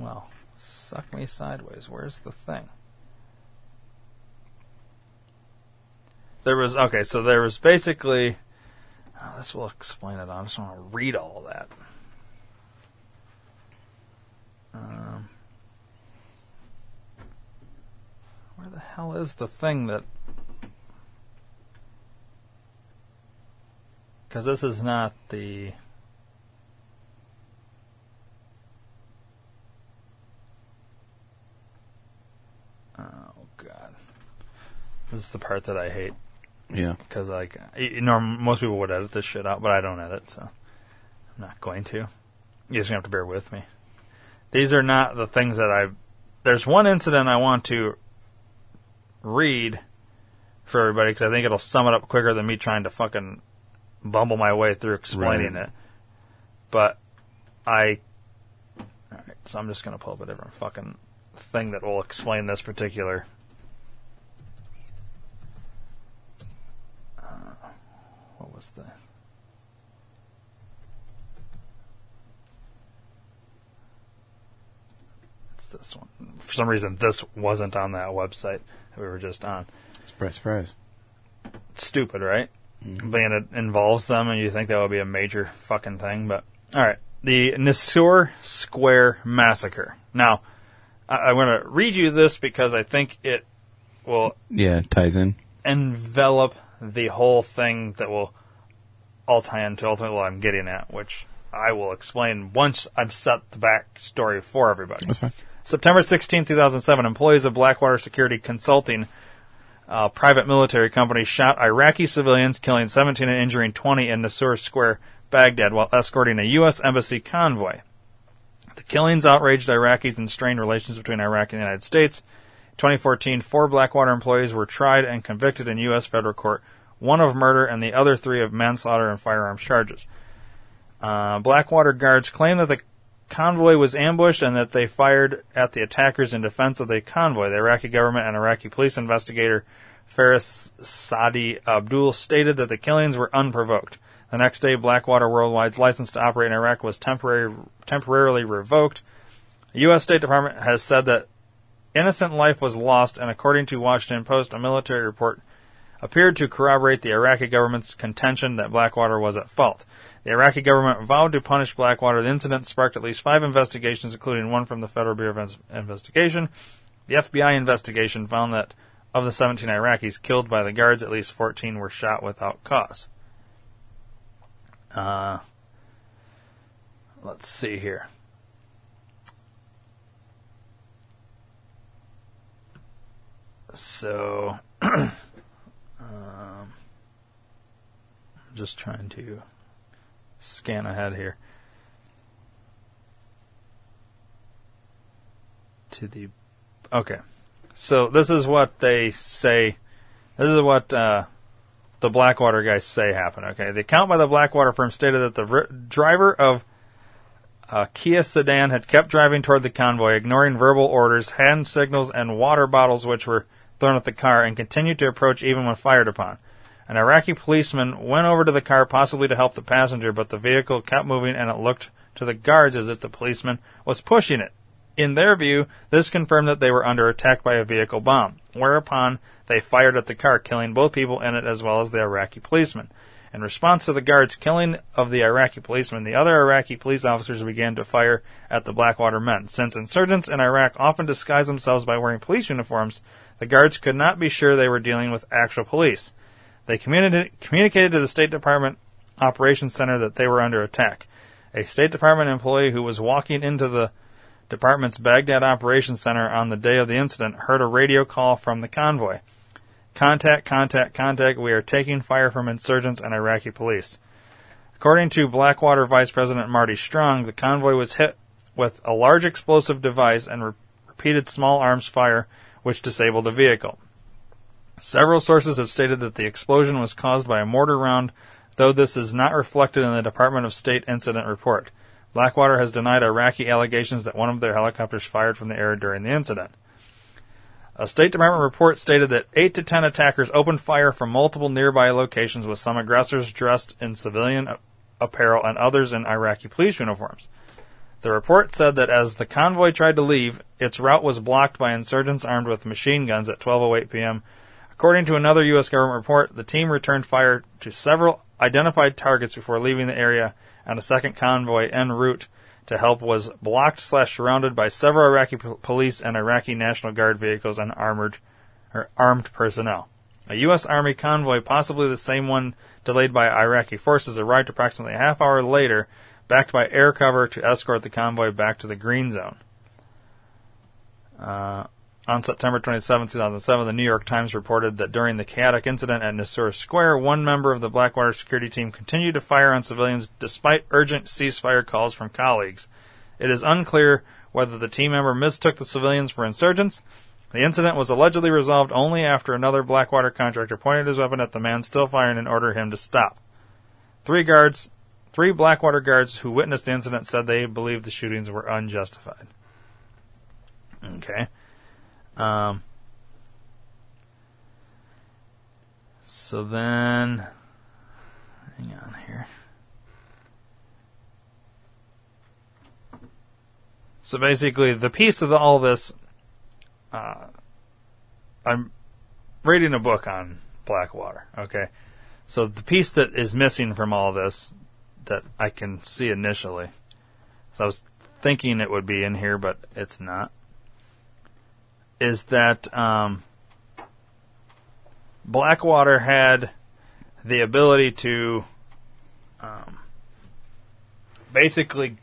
Well, suck me sideways. Where's the thing? There was basically. Oh, this will explain it. I just want to read all of that. Where the hell is the thing that... Because this is not the... Oh, God. This is the part that I hate. Yeah. Because, most people would edit this shit out, but I don't edit, so... I'm not going to. You're just going to have to bear with me. These are not the things that I... There's one incident I want to read for everybody, because I think it'll sum it up quicker than me trying to fucking bumble my way through explaining it. But all right, so I'm just going to pull up a different fucking thing that will explain this particular... what was the... This one. For some reason, this wasn't on that website that we were just on. Surprise. Stupid, right? Mm-hmm. But it involves them, and you think that would be a major fucking thing. But all right, the Nisour Square massacre. Now, I'm going to read you this because I think it will. Yeah, it ties in. Envelop the whole thing that will all tie into ultimately what I'm getting at, which I will explain once I've set the back story for everybody. That's fine. September 16, 2007, employees of Blackwater Security Consulting, a private military company, shot Iraqi civilians, killing 17 and injuring 20 in Nisour Square, Baghdad while escorting a U.S. embassy convoy. The killings outraged Iraqis and strained relations between Iraq and the United States. In 2014, 4 Blackwater employees were tried and convicted in U.S. federal court, 1 of murder and the other 3 of manslaughter and firearms charges. Blackwater guards claim that the convoy was ambushed and that they fired at the attackers in defense of the convoy. The Iraqi government and Iraqi police investigator Faris Sadi Abdul stated that the killings were unprovoked. The next day, Blackwater Worldwide's license to operate in Iraq was temporarily revoked. The U.S. State Department has said that innocent life was lost, and according to Washington Post, a military report appeared to corroborate the Iraqi government's contention that Blackwater was at fault. The Iraqi government vowed to punish Blackwater. The incident sparked at least 5 investigations, including 1 from the Federal Bureau of Investigation. The FBI investigation found that of the 17 Iraqis killed by the guards, at least 14 were shot without cause. Let's see here. So, just trying to scan ahead here to the. Okay, so this is what they say. This is what the Blackwater guys say happened. Okay, the account by the Blackwater firm stated that the driver of a Kia sedan had kept driving toward the convoy, ignoring verbal orders, hand signals, and water bottles which were thrown at the car, and continued to approach even when fired upon. An Iraqi policeman went over to the car, possibly to help the passenger, but the vehicle kept moving, and it looked to the guards as if the policeman was pushing it. In their view, this confirmed that they were under attack by a vehicle bomb, whereupon they fired at the car, killing both people in it as well as the Iraqi policeman. In response to the guards' killing of the Iraqi policeman, the other Iraqi police officers began to fire at the Blackwater men. Since insurgents in Iraq often disguise themselves by wearing police uniforms, the guards could not be sure they were dealing with actual police. They communicated to the State Department Operations Center that they were under attack. A State Department employee who was walking into the department's Baghdad Operations Center on the day of the incident heard a radio call from the convoy. Contact, contact, contact. We are taking fire from insurgents and Iraqi police. According to Blackwater Vice President Marty Strong, the convoy was hit with a large explosive device and repeated small arms fire, which disabled the vehicle. Several sources have stated that the explosion was caused by a mortar round, though this is not reflected in the Department of State incident report. Blackwater has denied Iraqi allegations that one of their helicopters fired from the air during the incident. A State Department report stated that 8 to 10 attackers opened fire from multiple nearby locations, with some aggressors dressed in civilian apparel and others in Iraqi police uniforms. The report said that as the convoy tried to leave, its route was blocked by insurgents armed with machine guns at 12:08 p.m., According to another U.S. government report, the team returned fire to several identified targets before leaving the area, and a second convoy en route to help was blocked/surrounded by several Iraqi police and Iraqi National Guard vehicles and armed personnel. A U.S. Army convoy, possibly the same one delayed by Iraqi forces, arrived approximately a half hour later, backed by air cover, to escort the convoy back to the Green Zone. On September 27, 2007, the New York Times reported that during the chaotic incident at Nisour Square, 1 member of the Blackwater security team continued to fire on civilians despite urgent ceasefire calls from colleagues. It is unclear whether the team member mistook the civilians for insurgents. The incident was allegedly resolved only after another Blackwater contractor pointed his weapon at the man still firing and ordered him to stop. 3 Blackwater guards who witnessed the incident said they believed the shootings were unjustified. Okay. So then, hang on here. So basically, the piece of all this, I'm reading a book on Blackwater, okay? So the piece that is missing from all this that I can see initially, so I was thinking it would be in here, but it's not, is that Blackwater had the ability to basically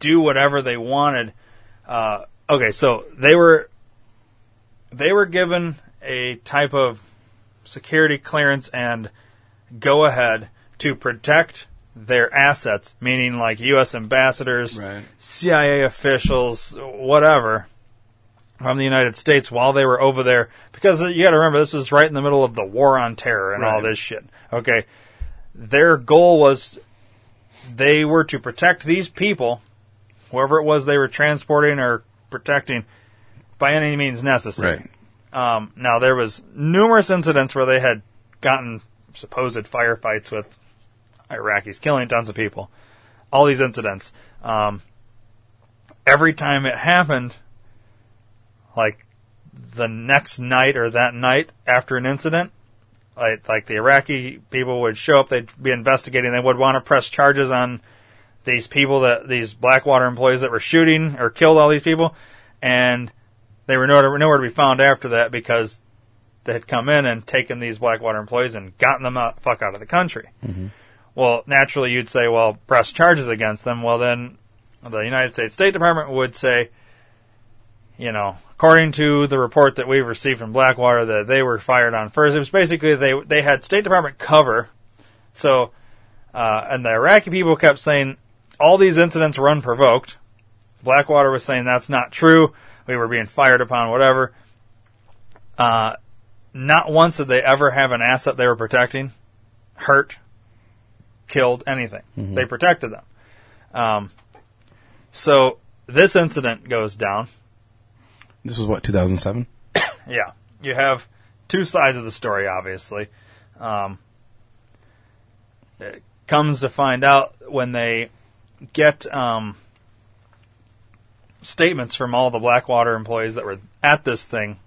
do whatever they wanted. Okay, so they were given a type of security clearance and go ahead to protect their assets, meaning like U.S. ambassadors, right, CIA officials, whatever, from the United States while they were over there. Because you got to remember, this was right in the middle of the war on terror and all this shit. Okay. Their goal was they were to protect these people, whoever it was they were transporting or protecting, by any means necessary. Right. Now, there was numerous incidents where they had gotten supposed firefights with Iraqis, killing tons of people. All these incidents. Every time it happened, like the next night or that night after an incident, like the Iraqi people would show up, they'd be investigating, they would want to press charges on these people, that these Blackwater employees that were shooting or killed all these people, and they were nowhere to be found after that because they had come in and taken these Blackwater employees and gotten them the fuck out of the country. Mm-hmm. Well, naturally you'd say, well, press charges against them. Well, then the United States State Department would say, you know, according to the report that we've received from Blackwater, that they were fired on first. It was basically they had State Department cover. So, and the Iraqi people kept saying all these incidents were unprovoked. Blackwater was saying that's not true. We were being fired upon, whatever. Not once did they ever have an asset they were protecting hurt, killed, anything. Mm-hmm. They protected them. So this incident goes down. This was, what, 2007? Yeah. You have two sides of the story, obviously. It comes to find out when they get statements from all the Blackwater employees that were at this thing.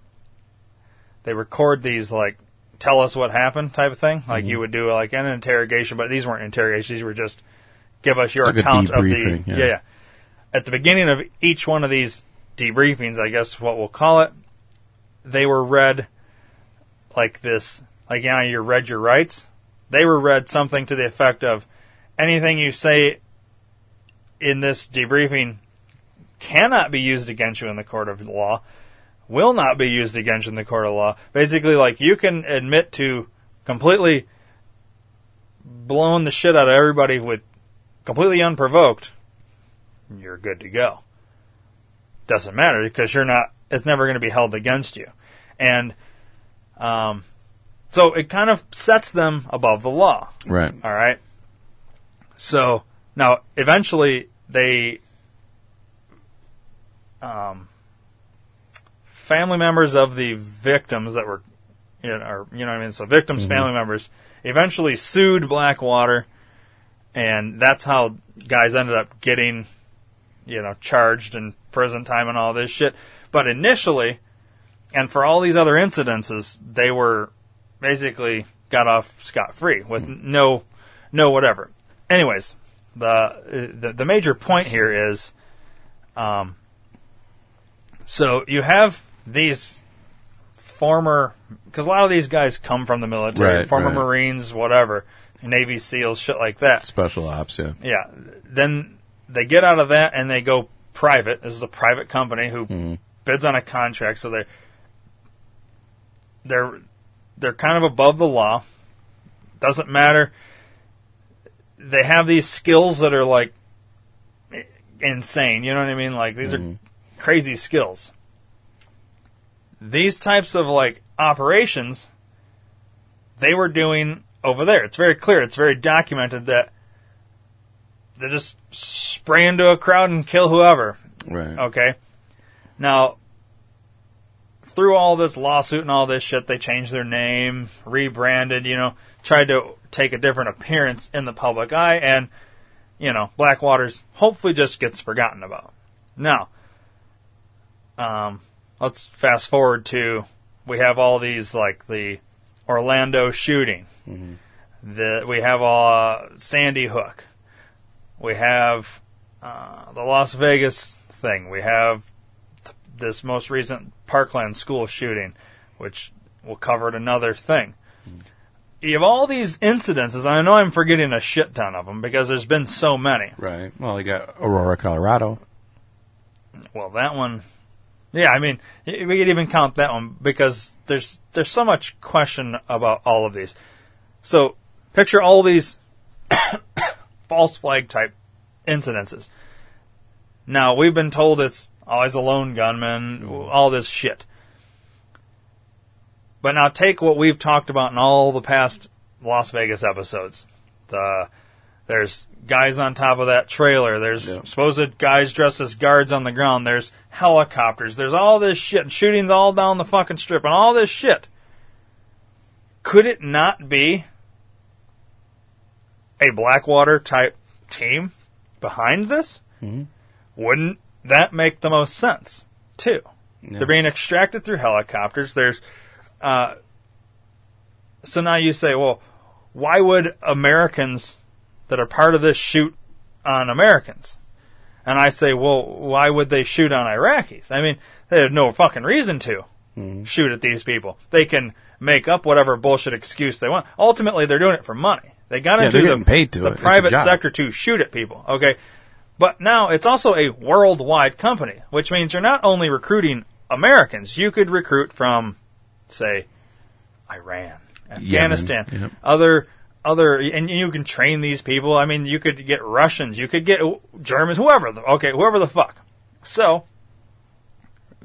They record these, like, tell us what happened type of thing. Like, mm-hmm. you would do, like, an interrogation, but these weren't interrogations. These were just give us your like account of the... Yeah. Yeah. At the beginning of each one of these debriefings, I guess what we'll call it, they were read like this, like, you know, you read your rights. They were read something to the effect of, anything you say in this debriefing cannot be used against you in the court of law, will not be used against you in the court of law. Basically, like, you can admit to completely blowing the shit out of everybody with completely unprovoked, you're good to go. Doesn't matter because you're not, it's never going to be held against you. And so it kind of sets them above the law. Right. All right. So now eventually they, family members of the victims that were, you know what I mean? So victims, mm-hmm. family members eventually sued Blackwater, and that's how guys ended up getting, you know, charged and prison time and all this shit. But initially, and for all these other incidences, they were basically got off scot-free with no whatever. Anyways, the major point here is, so you have these former, because a lot of these guys come from the military, former Marines, whatever, Navy SEALs, shit like that. Special ops, yeah. Yeah. Then they get out of that and they go private. This is a private company who bids on a contract, so they're kind of above the law. Doesn't matter. They have these skills that are like insane. You know what I mean? Like these are crazy skills. These types of like operations they were doing over there. It's very clear. It's very documented that they just spray into a crowd and kill whoever. Right. Okay. Now, through all this lawsuit and all this shit, they changed their name, rebranded, you know, tried to take a different appearance in the public eye, and, you know, Blackwater's hopefully just gets forgotten about. Now, let's fast forward to, we have all these, like, the Orlando shooting. Mm-hmm. We have Sandy Hook. We have the Las Vegas thing. We have this most recent Parkland school shooting, which we'll cover another thing. Mm-hmm. You have all these incidences, and I know I'm forgetting a shit ton of them because there's been so many. Right. Well, you got Aurora, Colorado. Well, that one... Yeah, I mean, we could even count that one because there's so much question about all of these. So picture all these false flag type incidences. Now, we've been told it's always a lone gunman, all this shit. But now take what we've talked about in all the past Las Vegas episodes. There's guys on top of that trailer. There's supposed guys dressed as guards on the ground. There's helicopters. There's all this shit. And shootings all down the fucking strip and all this shit. Could it not be a Blackwater-type team behind this? Mm-hmm. Wouldn't that make the most sense, too? No. They're being extracted through helicopters. There's... So now you say, well, why would Americans that are part of this shoot on Americans? And I say, well, why would they shoot on Iraqis? I mean, they have no fucking reason to shoot at these people. They can make up whatever bullshit excuse they want. Ultimately, they're doing it for money. They got to do the private sector to shoot at people. Okay, but now it's also a worldwide company, which means you're not only recruiting Americans. You could recruit from, say, Iran, Afghanistan, Yemen, other, and you can train these people. I mean, you could get Russians, you could get Germans, whoever the fuck. So,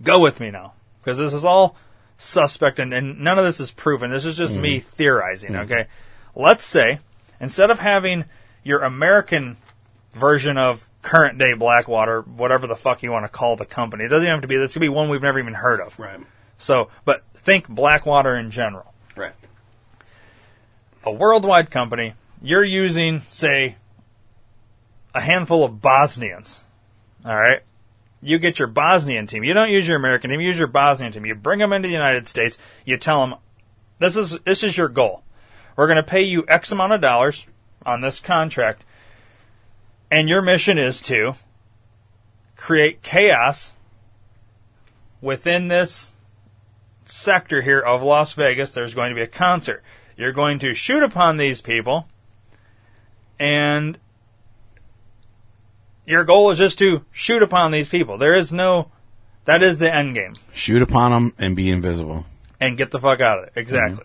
go with me now, because this is all suspect, and none of this is proven. This is just me theorizing, okay? Let's say, instead of having your American version of current-day Blackwater, whatever the fuck you want to call the company, it doesn't even have to be, this could be one we've never even heard of. Right. So, but think Blackwater in general. Right. A worldwide company, you're using, say, a handful of Bosnians, all right? You get your Bosnian team. You don't use your American team. You use your Bosnian team. You bring them into the United States. You tell them, this is your goal. We're going to pay you X amount of dollars on this contract, and your mission is to create chaos within this sector here of Las Vegas. There's going to be a concert. You're going to shoot upon these people, and your goal is just to shoot upon these people. That is the end game. Shoot upon them and be invisible. And get the fuck out of it. Exactly.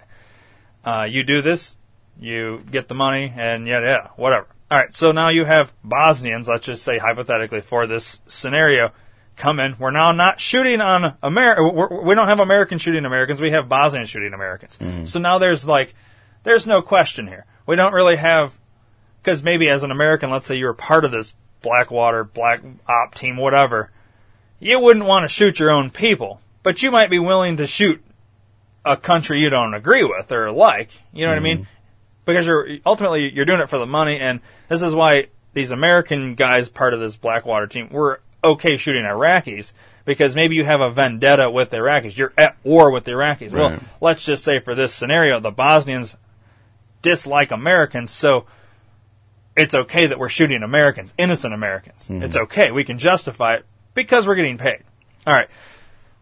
Mm-hmm. You do this, you get the money, and yada, whatever. All right, so now you have Bosnians, let's just say hypothetically for this scenario, come in. We're now not shooting on America. We don't have Americans shooting Americans. We have Bosnians shooting Americans. Mm-hmm. So now there's no question here. We don't really have, because maybe as an American, let's say you were part of this Blackwater, Black Op team, whatever, you wouldn't want to shoot your own people, but you might be willing to shoot a country you don't agree with or like. You know what I mean? Because you're doing it for the money, and this is why these American guys part of this Blackwater team were okay shooting Iraqis, because maybe you have a vendetta with the Iraqis. You're at war with the Iraqis. Right. Well, let's just say for this scenario, the Bosnians dislike Americans, so it's okay that we're shooting Americans, innocent Americans. Mm-hmm. It's okay. We can justify it because we're getting paid. All right.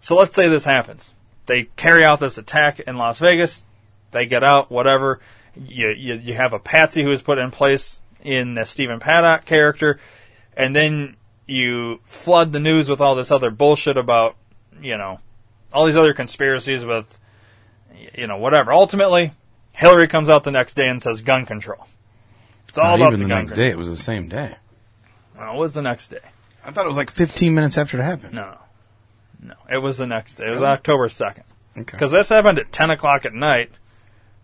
So let's say this happens. They carry out this attack in Las Vegas. They get out, whatever. You have a patsy who is put in place in the Stephen Paddock character, and then you flood the news with all this other bullshit about, all these other conspiracies with, whatever. Ultimately, Hillary comes out the next day and says gun control. It's all about the gun control. Not even the next day. It was the same day. Well, it was the next day. I thought it was like 15 minutes after it happened. No. It was the next day. It was October 2nd. Okay. Because this happened at 10 o'clock at night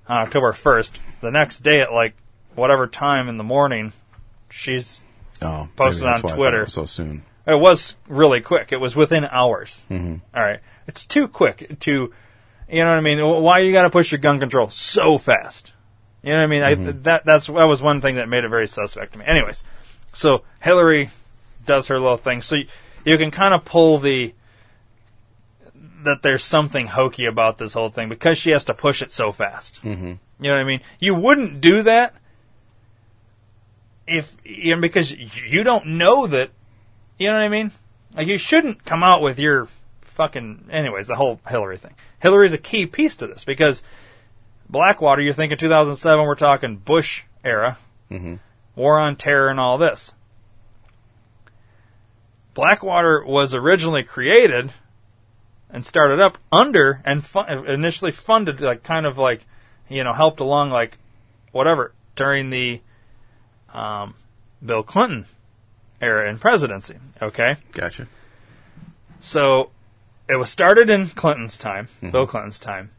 on October 1st. The next day at like whatever time in the morning, she's... Oh, posted on Twitter. So soon. It was really quick. It was within hours. Mm-hmm. All right. It's too quick to, you know what I mean? Why you got to push your gun control so fast? You know what I mean? Mm-hmm. That was one thing that made it very suspect to me. Anyways, so Hillary does her little thing. So you can kind of pull that there's something hokey about this whole thing because she has to push it so fast. Mm-hmm. You know what I mean? You wouldn't do that because you don't know that, you know what I mean? Like, you shouldn't come out with your fucking... Anyways, the whole Hillary thing. Hillary's a key piece to this, because Blackwater, you think in 2007, we're talking Bush era, war on terror and all this. Blackwater was originally created and started up under and initially funded, helped along, whatever, during the... Bill Clinton era in presidency. Okay? Gotcha. So it was started in Clinton's time, mm-hmm. Bill Clinton's time.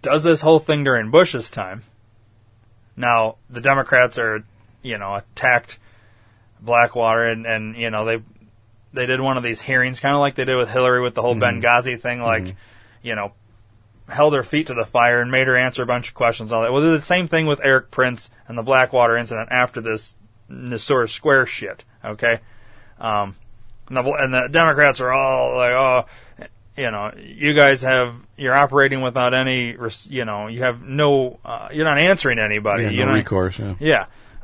Does this whole thing during Bush's time. Now, the Democrats are, you know, attacked Blackwater and you know, they did one of these hearings, kind of like they did with Hillary with the whole mm-hmm. Benghazi thing, like, mm-hmm. you know, held her feet to the fire and made her answer a bunch of questions, all that. Well, they did the same thing with Eric Prince and the Blackwater incident after this Nisour Square shit, okay? And the Democrats are all like, oh, you know, you guys have, you're operating without any, you know, you have no, you're not answering anybody. Yeah, you no recourse, yeah.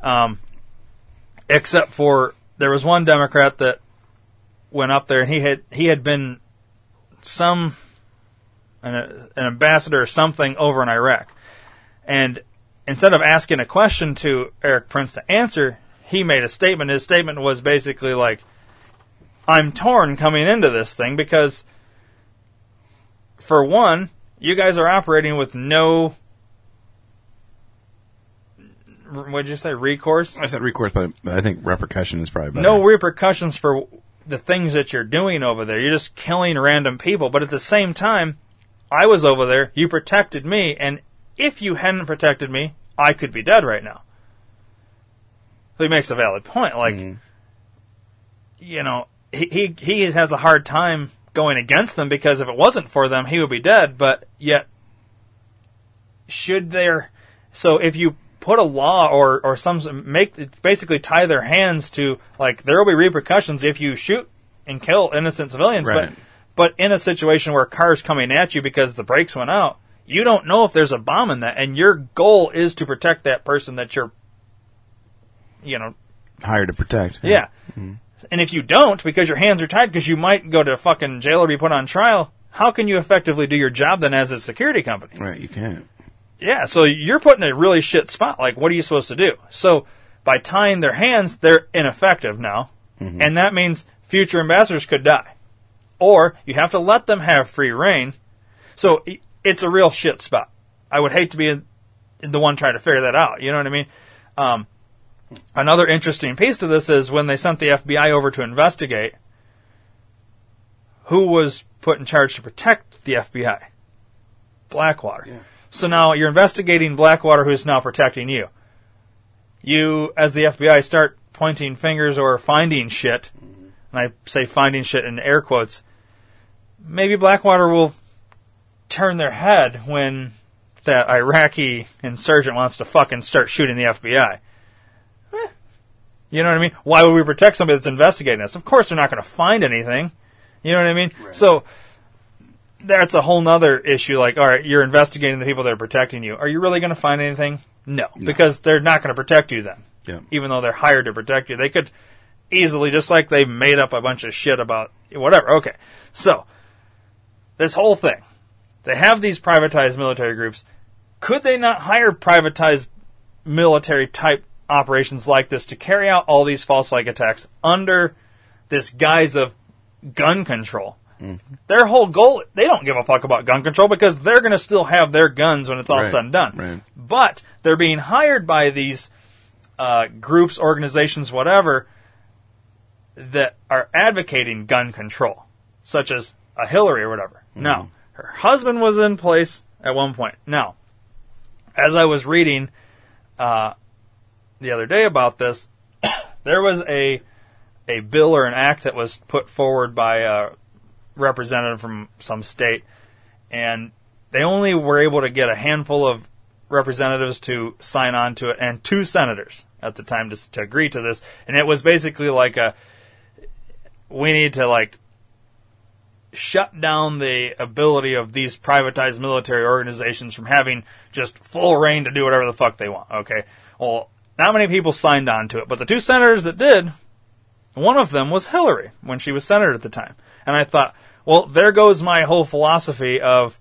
Yeah. Except for, there was one Democrat that went up there and he had been an ambassador or something over in Iraq. And instead of asking a question to Eric Prince to answer, he made a statement. His statement was basically like, I'm torn coming into this thing because, for one, you guys are operating with no, what did you say, recourse? I said recourse, but I think repercussion is probably better. No repercussions for the things that you're doing over there. You're just killing random people. But at the same time, I was over there, you protected me, and if you hadn't protected me, I could be dead right now. So he makes a valid point. Like, mm-hmm. you know, he has a hard time going against them because if it wasn't for them, he would be dead, but yet, should there... So if you put a law or some... Basically tie their hands to, like, there will be repercussions if you shoot and kill innocent civilians, right. But in a situation where a car's coming at you because the brakes went out, you don't know if there's a bomb in that, and your goal is to protect that person that you're, you know... hired to protect. Yeah. Mm-hmm. And if you don't, because your hands are tied, because you might go to fucking jail or be put on trial, how can you effectively do your job then as a security company? Right, you can't. Yeah, so you're put in a really shit spot. Like, what are you supposed to do? So by tying their hands, they're ineffective now, mm-hmm. and that means future ambassadors could die. Or you have to let them have free reign. So it's a real shit spot. I would hate to be the one trying to figure that out. You know what I mean? Another interesting piece to this is when they sent the FBI over to investigate, who was put in charge to protect the FBI? Blackwater. Yeah. So now you're investigating Blackwater, who's now protecting you. You, as the FBI, start pointing fingers or finding shit, and I say finding shit in air quotes, maybe Blackwater will turn their head when that Iraqi insurgent wants to fucking start shooting the FBI. You know what I mean? Why would we protect somebody that's investigating us? Of course they're not going to find anything. You know what I mean? Right. So that's a whole nother issue. Like, all right, you're investigating the people that are protecting you. Are you really going to find anything? No. Because they're not going to protect you then. Yeah. Even though they're hired to protect you. They could... easily, just like they made up a bunch of shit about whatever. Okay, so this whole thing, they have these privatized military groups. Could they not hire privatized military-type operations like this to carry out all these false flag attacks under this guise of gun control? Mm-hmm. Their whole goal, they don't give a fuck about gun control because they're going to still have their guns when it's all said and done. Right. But they're being hired by these groups, organizations, whatever, that are advocating gun control, such as a Hillary or whatever. Mm. Now, her husband was in place at one point. Now, as I was reading the other day about this, there was a bill or an act that was put forward by a representative from some state, and they only were able to get a handful of representatives to sign on to it, and 2 senators at the time to agree to this. And it was basically like a... we need to, like, shut down the ability of these privatized military organizations from having just full reign to do whatever the fuck they want, okay? Well, not many people signed on to it, but the 2 senators that did, one of them was Hillary when she was senator at the time. And I thought, well, there goes my whole philosophy of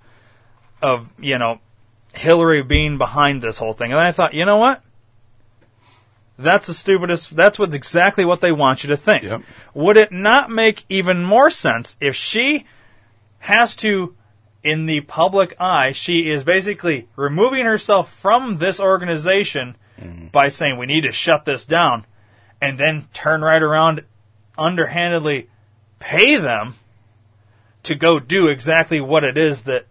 you know, Hillary being behind this whole thing. And then I thought, you know what? That's the stupidest... that's what exactly what they want you to think. Yep. Would it not make even more sense if she has to, in the public eye, she is basically removing herself from this organization by saying we need to shut this down, and then turn right around underhandedly pay them to go do exactly what it is that,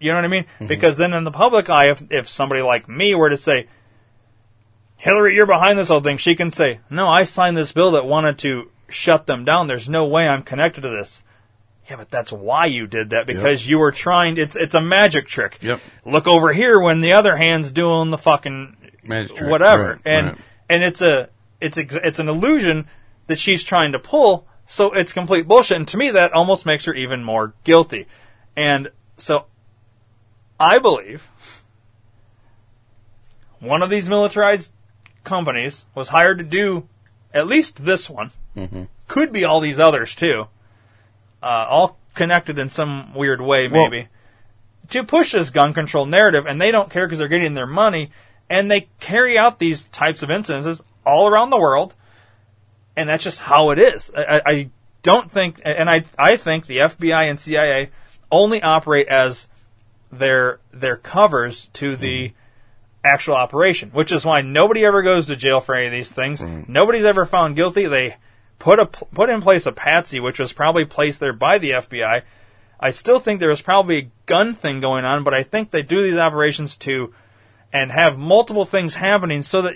you know what I mean? Mm-hmm. Because then in the public eye, if somebody like me were to say, Hillary, you're behind this whole thing, she can say, no, I signed this bill that wanted to shut them down. There's no way I'm connected to this. Yeah, but that's why you did that, because you were trying, it's a magic trick. Yep. Look over here when the other hand's doing the fucking magic trick, whatever. Right, and it's an illusion that she's trying to pull, so it's complete bullshit. And to me, that almost makes her even more guilty. And so I believe one of these militarized companies was hired to do at least this one. Mm-hmm. Could be all these others, too. All connected in some weird way, maybe, to push this gun control narrative, and they don't care because they're getting their money, and they carry out these types of incidences all around the world, and that's just how it is. I don't think, and I think the FBI and CIA only operate as their covers to the actual operation, which is why nobody ever goes to jail for any of these things. Mm-hmm. Nobody's ever found guilty. They put in place a patsy, which was probably placed there by the FBI. I still think there was probably a gun thing going on, but I think they do these operations and have multiple things happening so that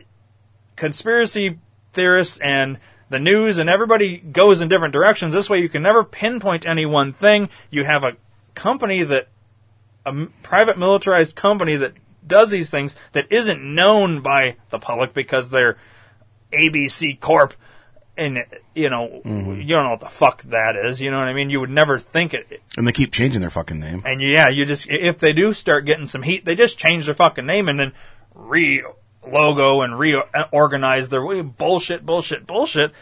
conspiracy theorists and the news and everybody goes in different directions. This way you can never pinpoint any one thing. You have a private militarized company that does these things that isn't known by the public because they're ABC Corp. And, you know, you don't know what the fuck that is. You know what I mean? You would never think it. And they keep changing their fucking name. And, you just, if they do start getting some heat, they just change their fucking name and then re-logo and reorganize their bullshit. But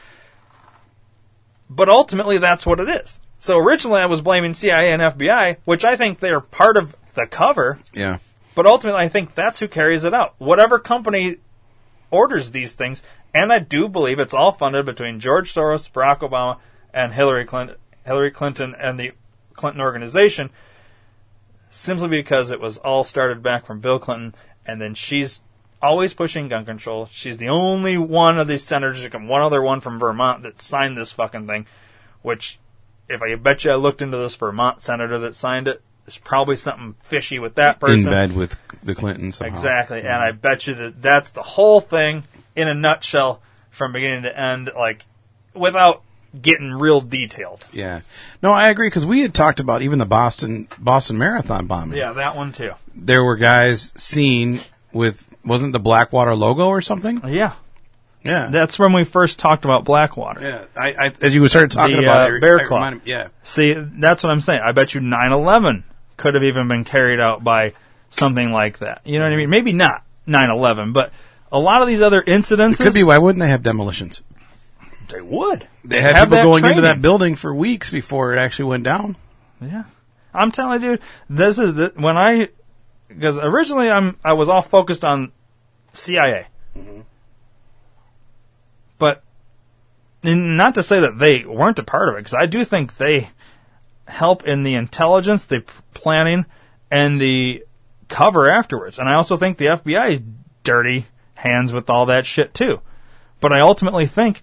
ultimately, that's what it is. So originally, I was blaming CIA and FBI, which I think they're part of the cover. Yeah. But ultimately, I think that's who carries it out. Whatever company orders these things, and I do believe it's all funded between George Soros, Barack Obama, and Hillary Clinton and the Clinton organization, simply because it was all started back from Bill Clinton, and then she's always pushing gun control. She's the only one of these senators, one other one from Vermont, that signed this fucking thing, which, if I bet you I looked into this Vermont senator that signed it, there's probably something fishy with that person. In bed with the Clintons somehow. Exactly, yeah. And I bet you that's the whole thing in a nutshell from beginning to end, like, without getting real detailed. Yeah. No, I agree, because we had talked about even the Boston Marathon bombing. Yeah, that one too. There were guys seen with, wasn't the Blackwater logo or something? Yeah. Yeah. That's when we first talked about Blackwater. Yeah. I as you started talking about it. Bear Claw. Yeah. See, that's what I'm saying. I bet you 9/11 could have even been carried out by something like that. You know what I mean? Maybe not 9/11, but a lot of these other incidences. It could be. Why wouldn't they have demolitions? They would. They had people going into that building for weeks before it actually went down. Yeah. I'm telling you, dude, this is because originally I was all focused on CIA. Mm-hmm. But not to say that they weren't a part of it, because I do think they help in the intelligence, the planning, and the cover afterwards. And I also think the FBI is dirty hands with all that shit, too. But I ultimately think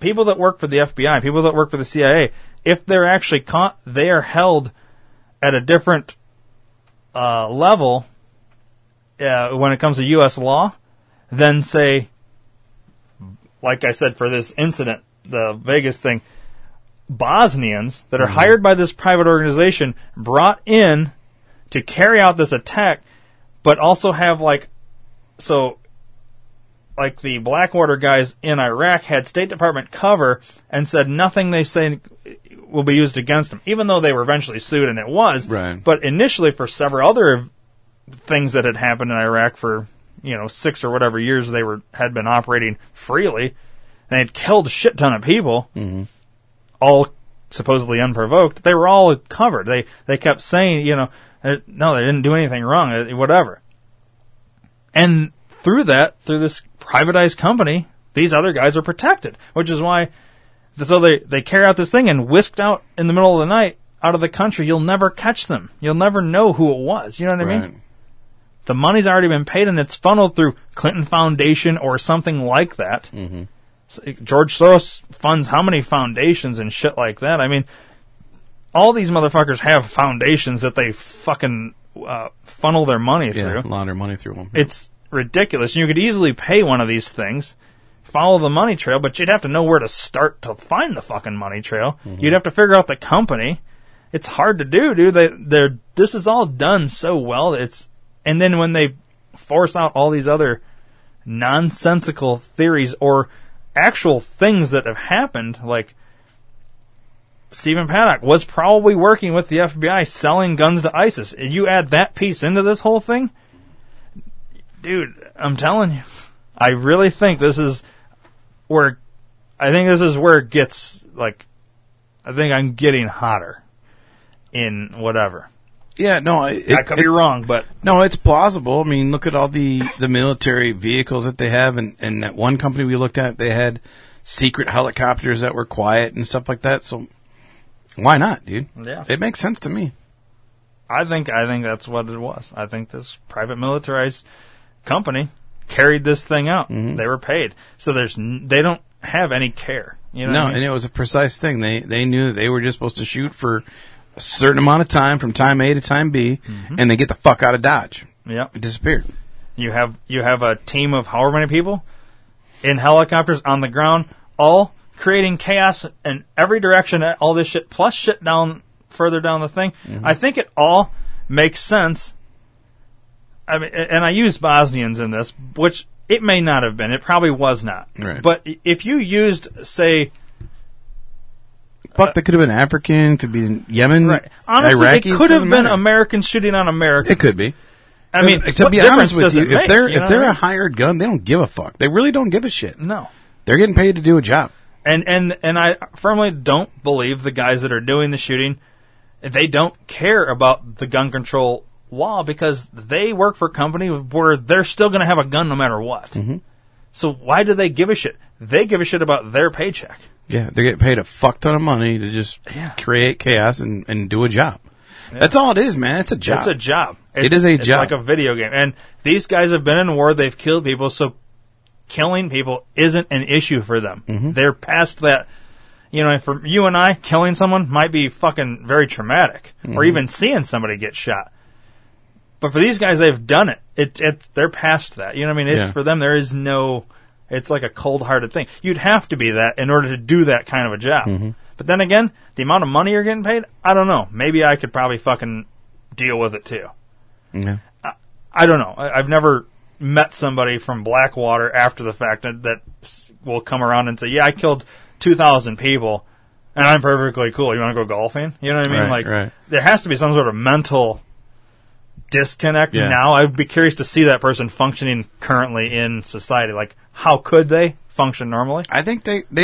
people that work for the FBI, people that work for the CIA, if they're actually caught, they are held at a different level when it comes to U.S. law than, say, like I said, for this incident, the Vegas thing, Bosnians that are hired by this private organization brought in to carry out this attack, but also have like the Blackwater guys in Iraq had State Department cover and said nothing they say will be used against them, even though they were eventually sued, and it was. Right. But initially for several other things that had happened in Iraq for 6 or whatever years they had been operating freely. They had killed a shit ton of people, all supposedly unprovoked. They were all covered. They kept saying, no, they didn't do anything wrong, whatever. And through this privatized company, these other guys are protected, which is why, so they carry out this thing and whisked out in the middle of the night out of the country. You'll never catch them. You'll never know who it was. You know what I mean? The money's already been paid, and it's funneled through Clinton Foundation or something like that. Mm-hmm. George Soros funds how many foundations and shit like that? I mean, all these motherfuckers have foundations that they fucking funnel their money through. Launder money through them. Yeah. It's ridiculous. You could easily pay one of these things, follow the money trail, but you'd have to know where to start to find the fucking money trail. Mm-hmm. You'd have to figure out the company. It's hard to do, dude. This is all done so well. And then when they force out all these other nonsensical theories or actual things that have happened, like Stephen Paddock was probably working with the FBI selling guns to ISIS. You add that piece into this whole thing, dude, I'm telling you, I really think this is where it gets, like, I think I'm getting hotter in whatever. Yeah, no, I could be wrong, but no, it's plausible. I mean, look at all the military vehicles that they have, and that one company we looked at, they had secret helicopters that were quiet and stuff like that. So why not, dude? Yeah, it makes sense to me. I think that's what it was. I think this private militarized company carried this thing out. Mm-hmm. They were paid, so they don't have any care. You know what I mean? And it was a precise thing. They knew that they were just supposed to shoot for a certain amount of time, from time A to time B, mm-hmm. and they get the fuck out of Dodge. Yeah, it disappeared. You have a team of however many people in helicopters on the ground, all creating chaos in every direction. All this shit, plus shit down further down the thing. Mm-hmm. I think it all makes sense. I mean, and I used Bosnians in this, which it may not have been. It probably was not. Right. But if you used, say, that could have been African, could be Yemen, right. Honestly, Iraqis, it could have been Americans shooting on Americans. It could be. I mean, to be honest with you, if they're a hired gun, they don't give a fuck. They really don't give a shit. No. They're getting paid to do a job. And I firmly don't believe the guys that are doing the shooting, they don't care about the gun control law, because they work for a company where they're still going to have a gun no matter what. Mm-hmm. So why do they give a shit? They give a shit about their paycheck. Yeah, they're getting paid a fuck ton of money to just create chaos and do a job. Yeah. That's all it is, man. It's a job. It's a job. It's like a video game. And these guys have been in war. They've killed people. So killing people isn't an issue for them. Mm-hmm. They're past that. You know, for you and I, killing someone might be fucking very traumatic. Mm-hmm. Or even seeing somebody get shot. But for these guys, they've done it. They're past that. You know what I mean? For them, there is no... It's like a cold-hearted thing. You'd have to be that in order to do that kind of a job. Mm-hmm. But then again, the amount of money you're getting paid, I don't know. Maybe I could probably fucking deal with it too. Yeah. I don't know. I've never met somebody from Blackwater after the fact that will come around and say, yeah, I killed 2,000 people, and I'm perfectly cool. You want to go golfing? You know what I mean? There has to be some sort of mental disconnect now. I'd be curious to see that person functioning currently in society. Like, how could they function normally? I think they could.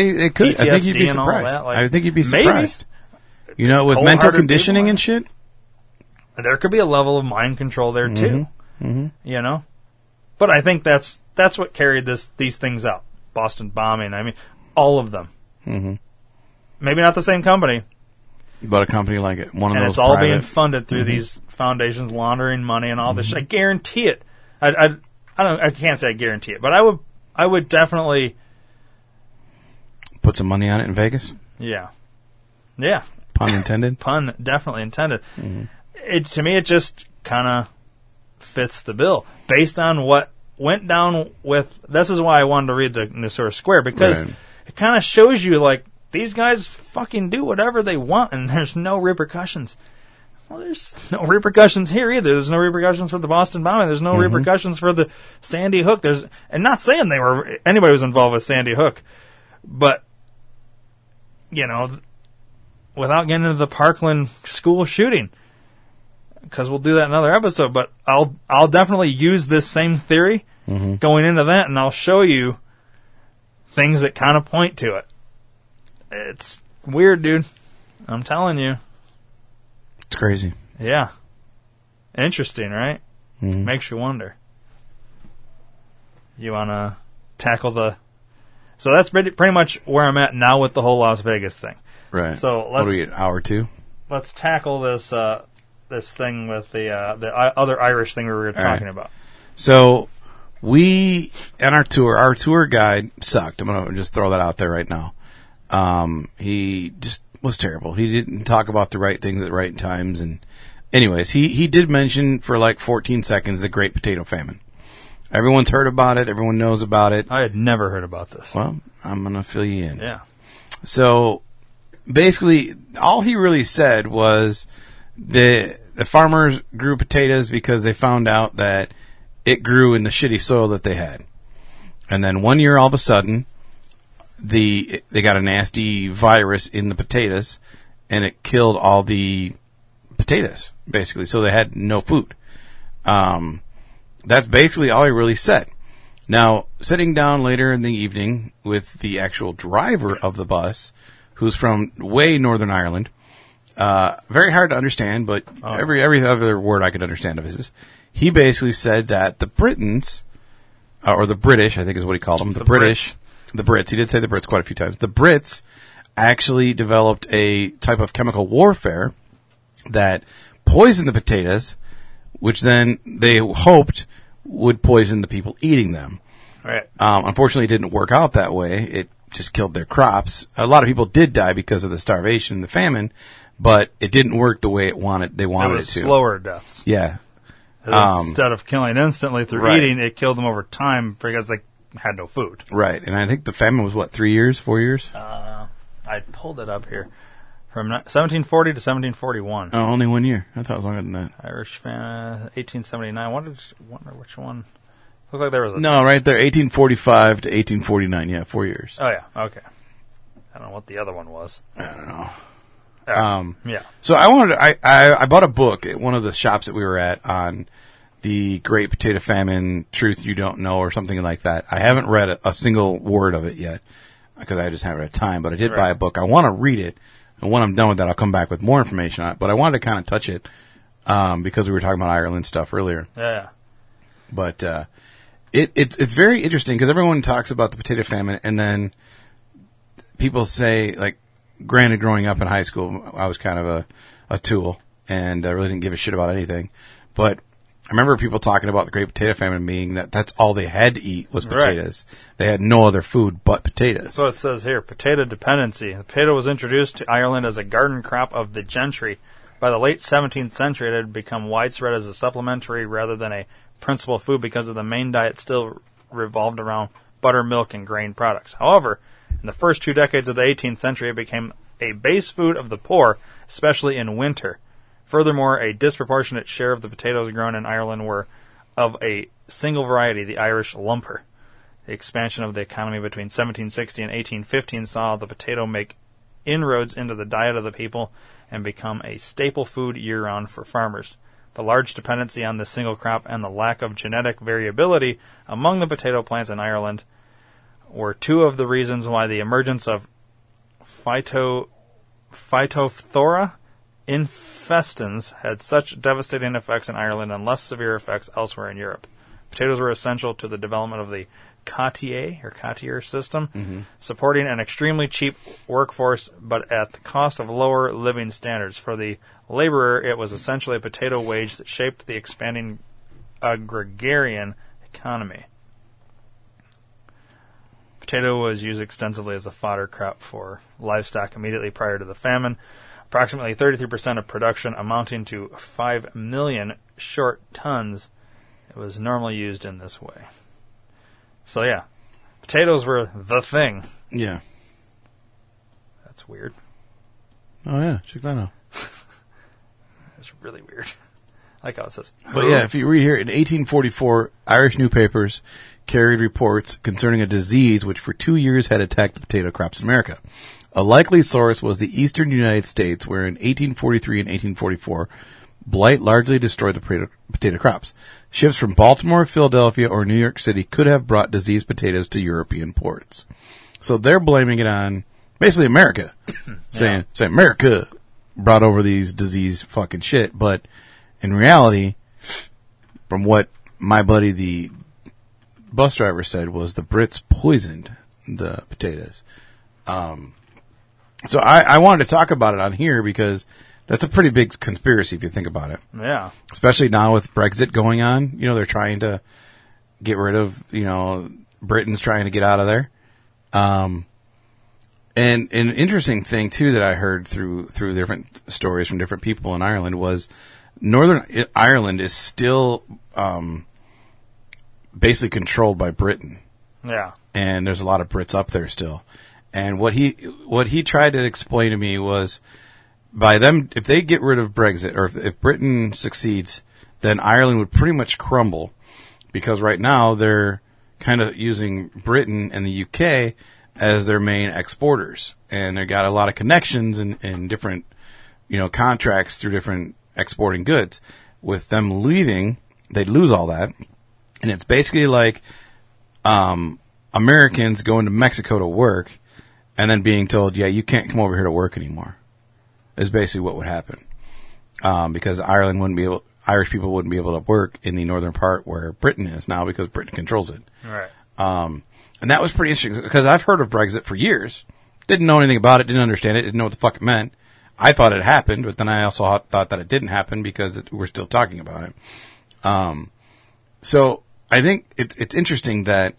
PTSD, I think you'd be surprised. I think you'd be surprised. Maybe. You know, with mental conditioning and shit, there could be a level of mind control there too. Mm-hmm. You know, but I think that's what carried these things out. Boston bombing. I mean, all of them. Mm-hmm. Maybe not the same company, but a company like it, one of those. And it's all being funded through these foundations, laundering money and all this shit. I guarantee it. I can't say I guarantee it, but I would definitely put some money on it in Vegas. Yeah. Pun intended. Pun definitely intended. Mm-hmm. To me, it just kind of fits the bill based on what went down with. This is why I wanted to read the Nisour Square, because it kind of shows you like, these guys fucking do whatever they want, and there's no repercussions. Well, there's no repercussions here either. There's no repercussions for the Boston bombing. There's no repercussions for the Sandy Hook. And not saying anybody was involved with Sandy Hook, but, you know, without getting into the Parkland school shooting, because we'll do that in another episode, but I'll definitely use this same theory going into that, and I'll show you things that kind of point to it. It's weird, dude. I'm telling you. It's crazy. Yeah. Interesting, right? Mm-hmm. Makes you wonder. You want to tackle So that's pretty much where I'm at now with the whole Las Vegas thing. Right. So let's... What are we, an hour or two? Let's tackle this thing with the other Irish thing we were talking about. So we, and our tour guide sucked. I'm going to just throw that out there right now. He just was terrible. He didn't talk about the right things at the right times. And anyways, he did mention for like 14 seconds the Great Potato Famine. Everyone's heard about it. Everyone knows about it. I had never heard about this. Well, I'm going to fill you in. Yeah. So basically, all he really said was the farmers grew potatoes because they found out that it grew in the shitty soil that they had. And then one year, all of a sudden, they got a nasty virus in the potatoes, and it killed all the potatoes, basically. So they had no food. That's basically all he really said. Now, sitting down later in the evening with the actual driver of the bus, who's from way Northern Ireland, very hard to understand, but every other word I could understand of his, he basically said that the Britons, or the British, I think is what he called them, the Brits, he did say the Brits quite a few times, the Brits actually developed a type of chemical warfare that poisoned the potatoes, which then they hoped would poison the people eating them. Right. Unfortunately, it didn't work out that way. It just killed their crops. A lot of people did die because of the starvation and the famine, but it didn't work the way they wanted it to. Slower deaths. Yeah. Instead of killing instantly through eating, it killed them over time because they had no food. Right. And I think the famine was, 3 years, 4 years? I pulled it up here. From 1740 to 1741. Oh, only 1 year. I thought it was longer than that. Irish famine, 1879. Wonder which one. Looked like there was a... No, right there, 1845 to 1849. Yeah, 4 years. Oh, yeah. Okay. I don't know what the other one was. I don't know. Yeah. So I bought a book at one of the shops that we were at on the Great Potato Famine, Truth You Don't Know, or something like that. I haven't read a single word of it yet because I just haven't had time, but I did buy a book. I want to read it. And when I'm done with that, I'll come back with more information on it. But I wanted to kind of touch it because we were talking about Ireland stuff earlier. Yeah. But it's very interesting because everyone talks about the potato famine, and then people say, like, granted, growing up in high school, I was kind of a tool, and I really didn't give a shit about anything. But I remember people talking about the Great Potato Famine being that that's all they had to eat was potatoes. Right. They had no other food but potatoes. So it says here, potato dependency. The potato was introduced to Ireland as a garden crop of the gentry. By the late 17th century, it had become widespread as a supplementary rather than a principal food because of the main diet still revolved around buttermilk and grain products. However, in the first 2 decades of the 18th century, it became a base food of the poor, especially in winter. Furthermore, a disproportionate share of the potatoes grown in Ireland were of a single variety, the Irish lumper. The expansion of the economy between 1760 and 1815 saw the potato make inroads into the diet of the people and become a staple food year-round for farmers. The large dependency on this single crop and the lack of genetic variability among the potato plants in Ireland were two of the reasons why the emergence of Phytophthora infestans had such devastating effects in Ireland and less severe effects elsewhere in Europe. Potatoes were essential to the development of the cottier system, supporting an extremely cheap workforce, but at the cost of lower living standards. For the laborer, it was essentially a potato wage that shaped the expanding agrarian economy. Potato was used extensively as a fodder crop for livestock immediately prior to the famine. Approximately 33% of production, amounting to 5 million short tons, it was normally used in this way. So, yeah. Potatoes were the thing. Yeah. That's weird. Oh, yeah. Check that out. That's really weird. I like how it says. But, yeah, if you read here, in 1844, Irish newspapers carried reports concerning a disease which for 2 years had attacked the potato crops in America. A likely source was the eastern United States, where in 1843 and 1844, blight largely destroyed the potato crops. Ships from Baltimore, Philadelphia, or New York City could have brought diseased potatoes to European ports. So they're blaming it on basically America, saying America brought over these diseased fucking shit. But in reality, from what my buddy the bus driver said, was the Brits poisoned the potatoes. So I wanted to talk about it on here because that's a pretty big conspiracy if you think about it. Yeah. Especially now with Brexit going on. You know, they're trying to get rid of, you know, Britain's trying to get out of there. And an interesting thing, too, that I heard through different stories from different people in Ireland was Northern Ireland is still basically controlled by Britain. Yeah. And there's a lot of Brits up there still. And what he tried to explain to me was by them, if they get rid of Brexit or if Britain succeeds, then Ireland would pretty much crumble because right now they're kind of using Britain and the UK as their main exporters, and they got a lot of connections and different, you know, contracts through different exporting goods. With them leaving, they'd lose all that, and it's basically like Americans going to Mexico to work, and then being told, "Yeah, you can't come over here to work anymore." Is basically what would happen, because Ireland wouldn't be able, Irish people wouldn't be able to work in the northern part where Britain is now because Britain controls it. Right. And that was pretty interesting because I've heard of Brexit for years. Didn't know anything about it. Didn't understand it. Didn't know what the fuck it meant. I thought it happened, but then I also thought that it didn't happen because we're still talking about it. So I think it's interesting that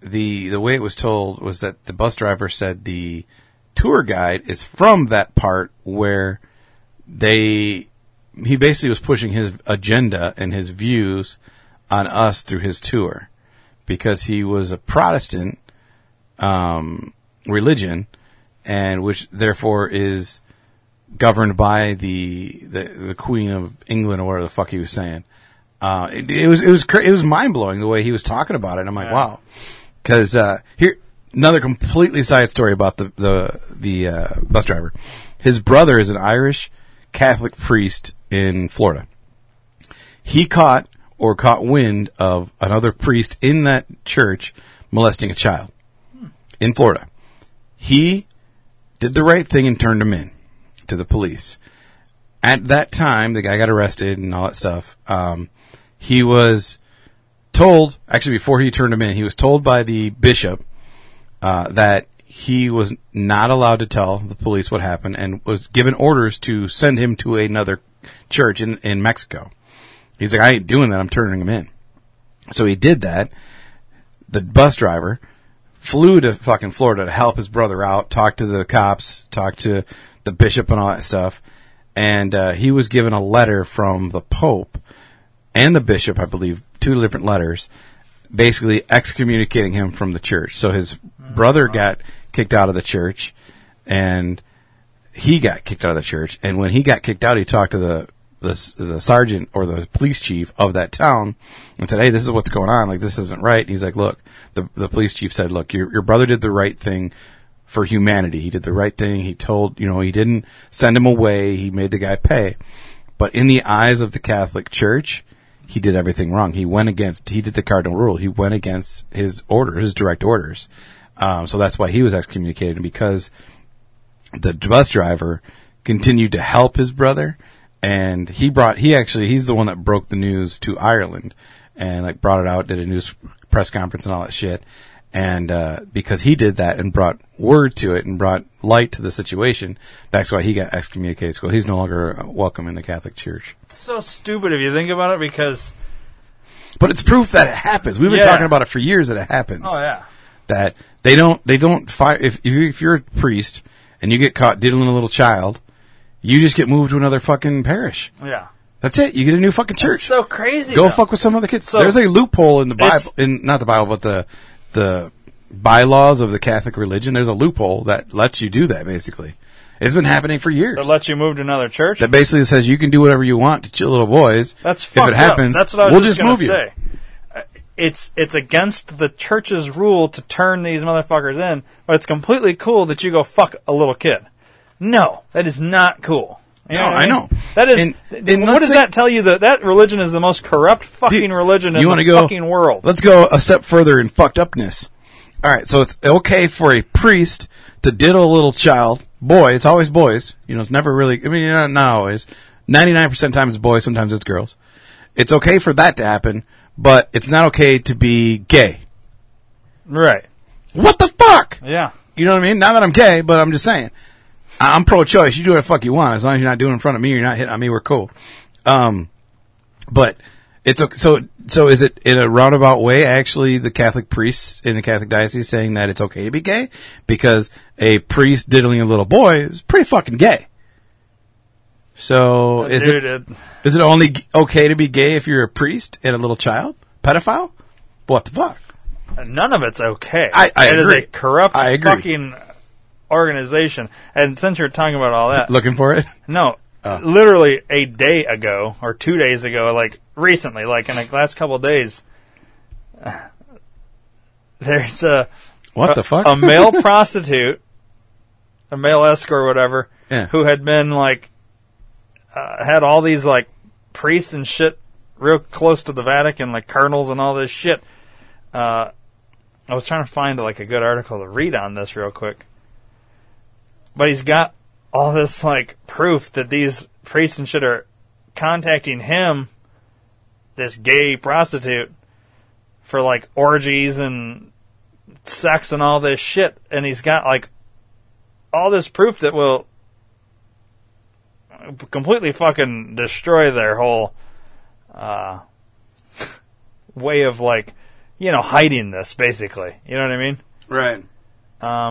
the way it was told was that the bus driver said the tour guide is from that part where he basically was pushing his agenda and his views on us through his tour. Because he was a Protestant religion, and which therefore is governed by the Queen of England or whatever the fuck he was saying. It was mind blowing the way he was talking about it. And I'm like, wow, because here another completely side story about the bus driver. His brother is an Irish Catholic priest in Florida. He caught wind of another priest in that church molesting a child in Florida. He did the right thing and turned him in to the police. At that time, the guy got arrested and all that stuff. He was told, actually before he turned him in, he was told by the bishop that he was not allowed to tell the police what happened and was given orders to send him to another church in Mexico. He's like, I ain't doing that. I'm turning him in. So he did that. The bus driver flew to fucking Florida to help his brother out, talk to the cops, talk to the bishop and all that stuff. And he was given a letter from the Pope and the bishop, I believe, two different letters, basically excommunicating him from the church. So his brother got kicked out of the church, and he got kicked out of the church. And when he got kicked out, he talked to the sergeant or the police chief of that town and said, hey, this is what's going on. Like, this isn't right. And he's like, look, the police chief said, look, your brother did the right thing for humanity. He did the right thing. He told, you know, he didn't send him away. He made the guy pay. But in the eyes of the Catholic Church, he did everything wrong. He did the cardinal rule. He went against his direct orders. So that's why he was excommunicated, because the bus driver continued to help his brother. And he's the one that broke the news to Ireland and like brought it out, did a news press conference and all that shit. And, because he did that and brought word to it and brought light to the situation, that's why he got excommunicated. So he's no longer welcome in the Catholic Church. It's so stupid if you think about it, because. But it's proof that it happens. We've been talking about it for years that it happens. Oh, yeah. That they don't fire. If you're a priest and you get caught diddling a little child, you just get moved to another fucking parish. Yeah. That's it. You get a new fucking church. That's so crazy. Go fuck with some other kids. So there's a loophole in the Bible, not the Bible, but the bylaws of the Catholic religion. There's a loophole that lets you do that, basically. It's been happening for years. That lets you move to another church? That basically says you can do whatever you want to little boys. That's fucked up. If it happens, that's what I was we'll just move say. You. It's against the church's rule to turn these motherfuckers in, but it's completely cool that you go fuck a little kid. No, that is not cool. You know I know. That is. And what does that tell you? That religion is the most corrupt fucking religion in the fucking world. Let's go a step further in fucked upness. All right, so it's okay for a priest to diddle a little child. Boy, it's always boys. You know, it's never really. I mean, not always. 99% of the time it's boys. Sometimes it's girls. It's okay for that to happen, but it's not okay to be gay. Right. What the fuck? Yeah. You know what I mean? Not that I'm gay, but I'm just saying. I'm pro-choice. You do what the fuck you want. As long as you're not doing it in front of me, you're not hitting on me, we're cool. But It's okay. So is it in a roundabout way actually the Catholic priests in the Catholic diocese saying that it's okay to be gay? Because a priest diddling a little boy is pretty fucking gay. So is it only okay to be gay if you're a priest and a little child? Pedophile? What the fuck? None of it's okay. I agree. It is a corrupt fucking organization. And since you're talking about all that... Looking for it? No. Literally a day ago, or 2 days ago, like recently, like in the last couple of days, there's a... What the fuck? A male prostitute, a male escort or whatever, yeah, who had been like... had all these like priests and shit real close to the Vatican, like cardinals and all this shit. I was trying to find like a good article to read on this real quick. But he's got all this like proof that these priests and shit are contacting him, this gay prostitute, for like orgies and sex and all this shit. And he's got like all this proof that will completely fucking destroy their whole way of like, you know, hiding this, basically. You know what I mean? Right. I'm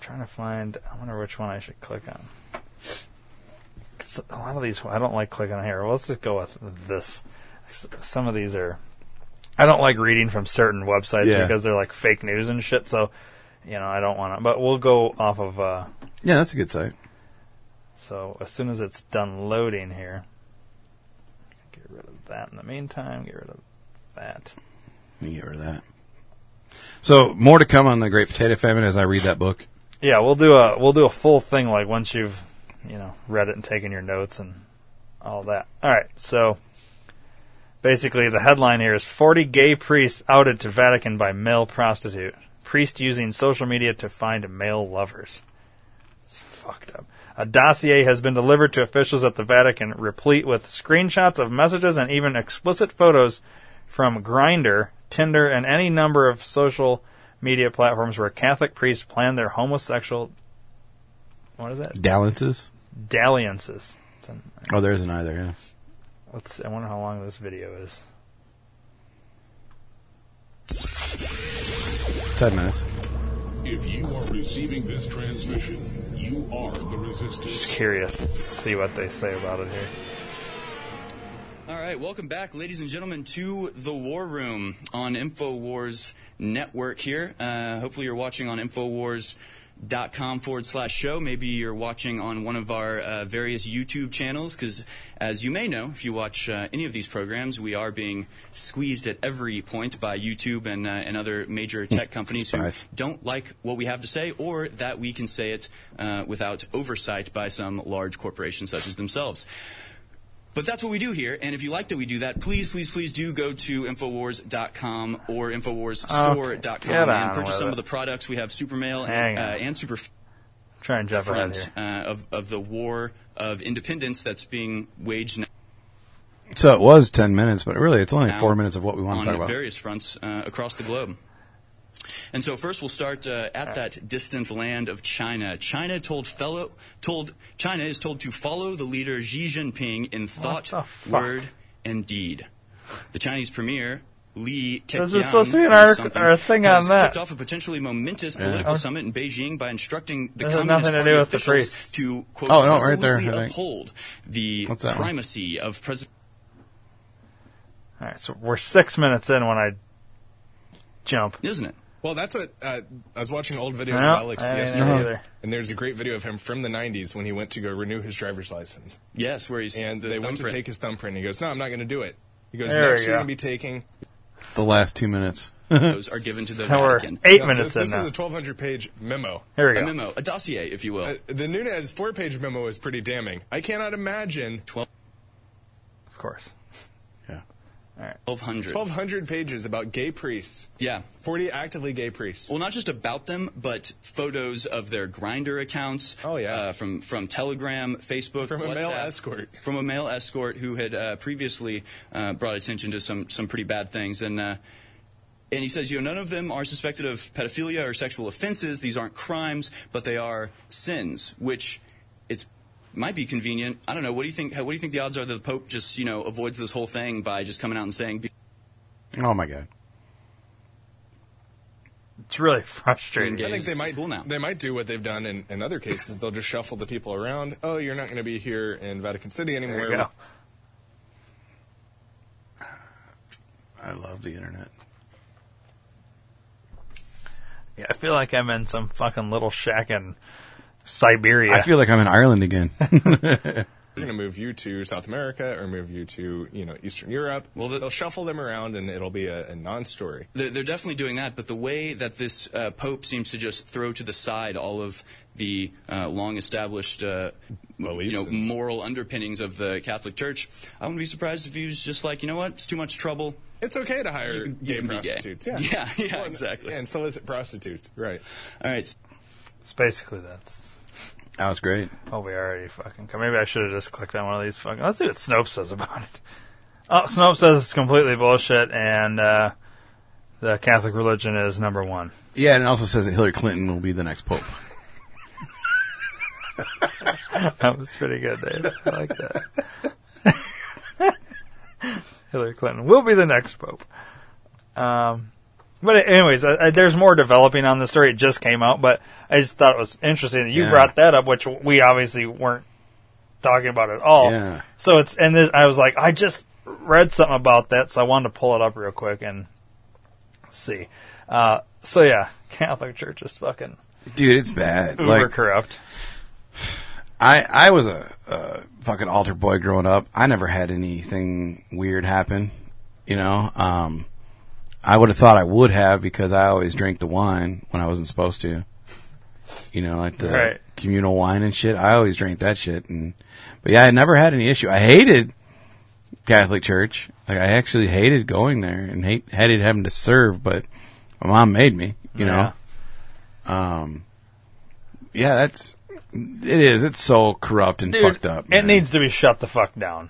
trying to find... I wonder which one I should click on. A lot of these... I don't like clicking on here. Well, let's just go with this. Some of these are... I don't like reading from certain websites because they're like fake news and shit, so, you know, I don't want to... But we'll go off of... yeah, that's a good site. So, as soon as it's done loading here... Get rid of that in the meantime. Get rid of that. Let me get rid of that. So more to come on the Great Potato Famine as I read that book. Yeah, we'll do a full thing like once you've, you know, read it and taken your notes and all that. All right. So basically, the headline here is 40 gay priests outed to Vatican by male prostitute. Priest using social media to find male lovers. It's fucked up. A dossier has been delivered to officials at the Vatican, replete with screenshots of messages and even explicit photos from Grindr, Tinder, and any number of social media platforms where Catholic priests plan their homosexual... What is that? Dalliances. Oh, there isn't either, yeah. Let's see. I wonder how long this video is. 10 minutes. If you are receiving this transmission, you are the resistance. Just curious to see what they say about it here. All right, welcome back, ladies and gentlemen, to The War Room on InfoWars Network here. Hopefully you're watching on InfoWars.com/show. Maybe you're watching on one of our various YouTube channels because, as you may know, if you watch any of these programs, we are being squeezed at every point by YouTube and other major tech companies Spies. Who don't like what we have to say or that we can say it without oversight by some large corporations such as themselves. But that's what we do here, and if you like that we do that, please, please, please do go to Infowars.com or InfowarsStore.com and purchase some of the products. We have Supermail and Superfront of the War of Independence that's being waged now. So it was 10 minutes, but really it's only 4 minutes of what we want to talk about. On various fronts across the globe. And so first we'll start at that distant land of China. China is told to follow the leader Xi Jinping in thought, word, and deed. The Chinese premier Li Keqiang has kicked off a potentially momentous political summit in Beijing by instructing the Communist Party officials to, quote, uphold the primacy of President. All right, so we're 6 minutes in when I jump, isn't it? Well, that's what I was watching old videos of Alex yesterday, and there's a great video of him from the 90s when he went to go renew his driver's license. Yes, where he's and they went to take his thumbprint. And he goes, "No, I'm not going to do it." He goes, "No, you're going to be taking." The last 2 minutes. Those are given to the Vatican. 8 minutes in now. This is a 1,200-page memo. Here we go. A memo, a dossier, if you will. The Nunes 4-page memo is pretty damning. I cannot imagine. 12. Of course. 1,200 pages about gay priests. Yeah. 40 actively gay priests. Well, not just about them, but photos of their Grindr accounts. Oh, yeah. From Telegram, Facebook, from WhatsApp, a male escort. From a male escort who had previously brought attention to some pretty bad things. And he says, you know, none of them are suspected of pedophilia or sexual offenses. These aren't crimes, but they are sins, which it's might be convenient. I don't know. What do you think? What do you think the odds are that the Pope just, you know, avoids this whole thing by just coming out and saying? Oh my God. It's really frustrating. I think they might do what they've done in other cases. They'll just shuffle the people around. Oh, you're not going to be here in Vatican City anymore. There you go. I love the internet. Yeah, I feel like I'm in some fucking little shack in Siberia. I feel like I'm in Ireland again. We're going to move you to South America or move you to, you know, Eastern Europe. Well, they'll shuffle them around and it'll be a non-story. They're definitely doing that, but the way that this Pope seems to just throw to the side all of the long-established moral underpinnings of the Catholic Church, I wouldn't be surprised if he was just like, you know what, it's too much trouble. It's okay to hire gay prostitutes. Gay. Yeah. Yeah, well, exactly. And solicit prostitutes. Right. All right. It's basically that's... That was great. Oh, we already fucking... Maybe I should have just clicked on one of these fucking... Let's see what Snopes says about it. Oh, Snopes says it's completely bullshit, and the Catholic religion is number one. Yeah, and it also says that Hillary Clinton will be the next pope. That was pretty good, Dave. I like that. Hillary Clinton will be the next pope. But anyways, there's more developing on the story. It just came out, but I just thought it was interesting that you brought that up, which we obviously weren't talking about at all. Yeah. So it's, and this, I was like, I just read something about that, so I wanted to pull it up real quick and see. So yeah, Catholic Church is fucking, dude, it's bad, uber corrupt. I was a fucking altar boy growing up. I never had anything weird happen, you know. I would have thought I would have because I always drank the wine when I wasn't supposed to. You know, like the communal wine and shit. I always drank that shit. But yeah, I never had any issue. I hated Catholic Church. Like, I actually hated going there and hated having to serve, but my mom made me, you know. Yeah, that's... It is. It's so corrupt and fucked up, man. It needs to be shut the fuck down.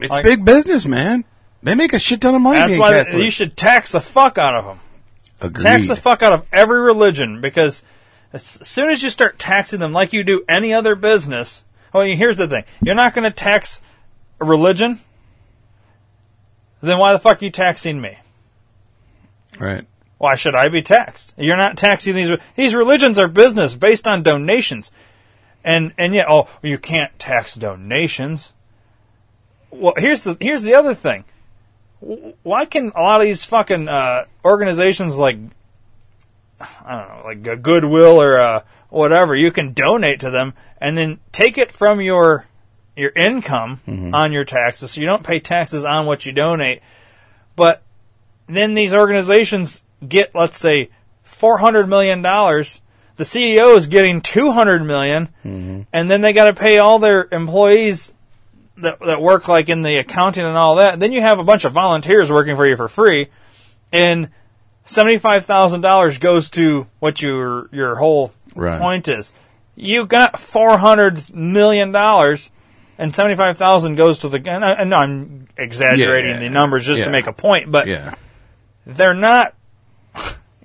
It's like, big business, man. They make a shit ton of money. That's why you should tax the fuck out of them. Agreed. Tax the fuck out of every religion, because as soon as you start taxing them like you do any other business, well, here's the thing. You're not going to tax a religion, then why the fuck are you taxing me? Right. Why should I be taxed? You're not taxing these. These religions are business based on donations. And yet, you can't tax donations. Well, here's the other thing. Why can a lot of these fucking organizations like, I don't know, like a Goodwill or whatever, you can donate to them and then take it from your income on your taxes, so you don't pay taxes on what you donate. But then these organizations get, let's say, $400 million. The CEO is getting $200 million, and then they got to pay all their employees that work like in the accounting and all that. Then you have a bunch of volunteers working for you for free, and $75,000 goes to what your whole point is. You got $400 million, and $75,000 goes to the... And I know I'm exaggerating the numbers just to make a point, but they're not...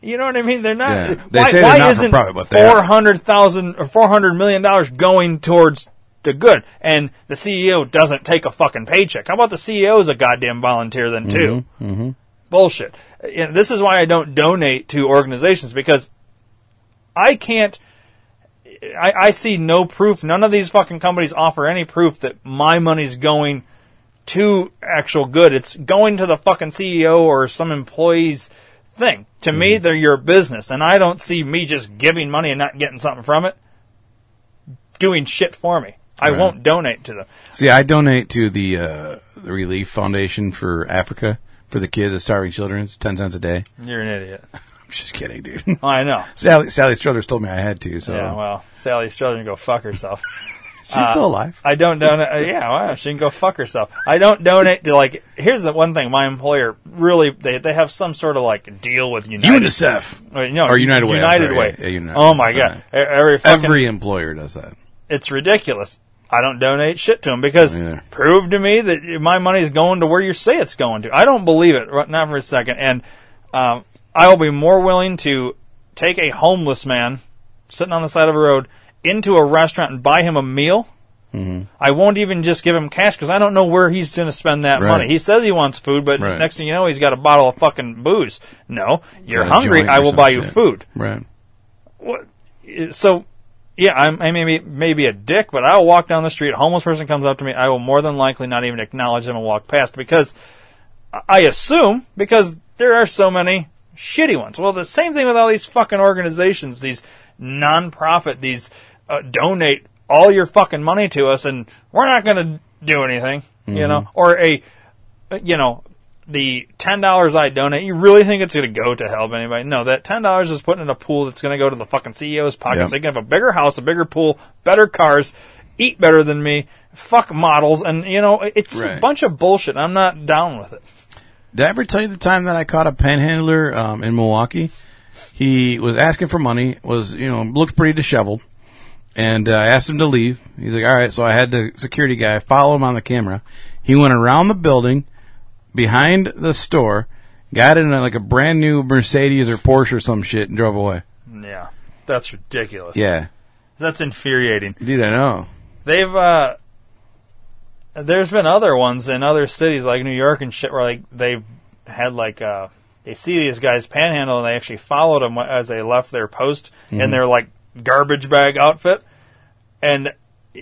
You know what I mean? They're not. Yeah. Why isn't $400,000 or $400 million going towards the good? And the CEO doesn't take a fucking paycheck. How about the CEO is a goddamn volunteer then too? Bullshit. And this is why I don't donate to organizations, because I can't. I see no proof. None of these fucking companies offer any proof that my money's going to actual good. It's going to the fucking CEO or some employee's thing. To me, they're your business, and I don't see me just giving money and not getting something from it doing shit for me. I won't donate to them. See, I donate to the Relief Foundation for Africa for the kids of starving children. It's 10 cents a day. You're an idiot. I'm just kidding, dude. Oh, I know. Sally Struthers told me I had to, so... Yeah, well, Sally Struthers can go fuck herself. She's still alive. I don't donate... Yeah, well, she can go fuck herself. I don't donate to, like... Here's the one thing. My employer really... They have some sort of, like, deal with United... UNICEF. Or United Way. United Way. Yeah, United Way. Oh, my God. Every employer does that. It's ridiculous. I don't donate shit to them because prove to me that my money's going to where you say it's going to. I don't believe it. Not for a second. And I will be more willing to take a homeless man sitting on the side of a road... into a restaurant and buy him a meal Mm-hmm. I won't even just give him cash because I don't know where he's going to spend that money. He says he wants food, but next thing you know, he's got a bottle of fucking booze. No, you're hungry. I will buy you food. Right. What? So, yeah, I may be a dick, but I will walk down the street. A homeless person comes up to me. I will more than likely not even acknowledge them and walk past because I assume because there are so many shitty ones. Well, the same thing with all these fucking organizations, these non-profit, these donate all your fucking money to us, and we're not going to do anything, you know? Or the $10 I donate, you really think it's going to go to help anybody? No, that $10 is put in a pool that's going to go to the fucking CEO's pockets. Yep. They can have a bigger house, a bigger pool, better cars, eat better than me, fuck models, and, you know, it's a bunch of bullshit. I'm not down with it. Did I ever tell you the time that I caught a panhandler in Milwaukee? He was asking for money, looked pretty disheveled. And I asked him to leave. He's like, all right. So I had the security guy follow him on the camera. He went around the building, behind the store, got in a brand new Mercedes or Porsche or some shit, and drove away. Yeah, that's ridiculous. Yeah, that's infuriating. Dude, I know. They've there's been other ones in other cities like New York and shit where they've had they see these guys panhandle and they actually followed them as they left their post, and they're garbage bag outfit, and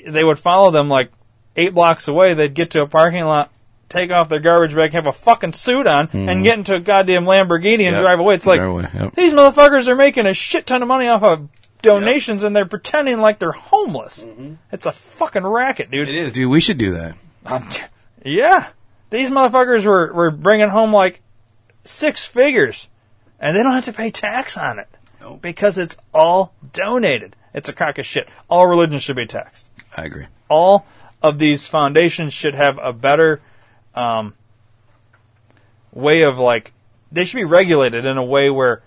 they would follow them 8 blocks away. They'd get to a parking lot, take off their garbage bag, have a fucking suit on, and get into a goddamn Lamborghini and drive away. It's these motherfuckers are making a shit ton of money off of donations, and they're pretending like they're homeless. It's a fucking racket, dude. It is, dude. We should do that. Yeah. These motherfuckers were bringing home 6 figures, and they don't have to pay tax on it. Because it's all donated. It's a crock of shit. All religions should be taxed. I agree. All of these foundations should have a better way of they should be regulated in a way where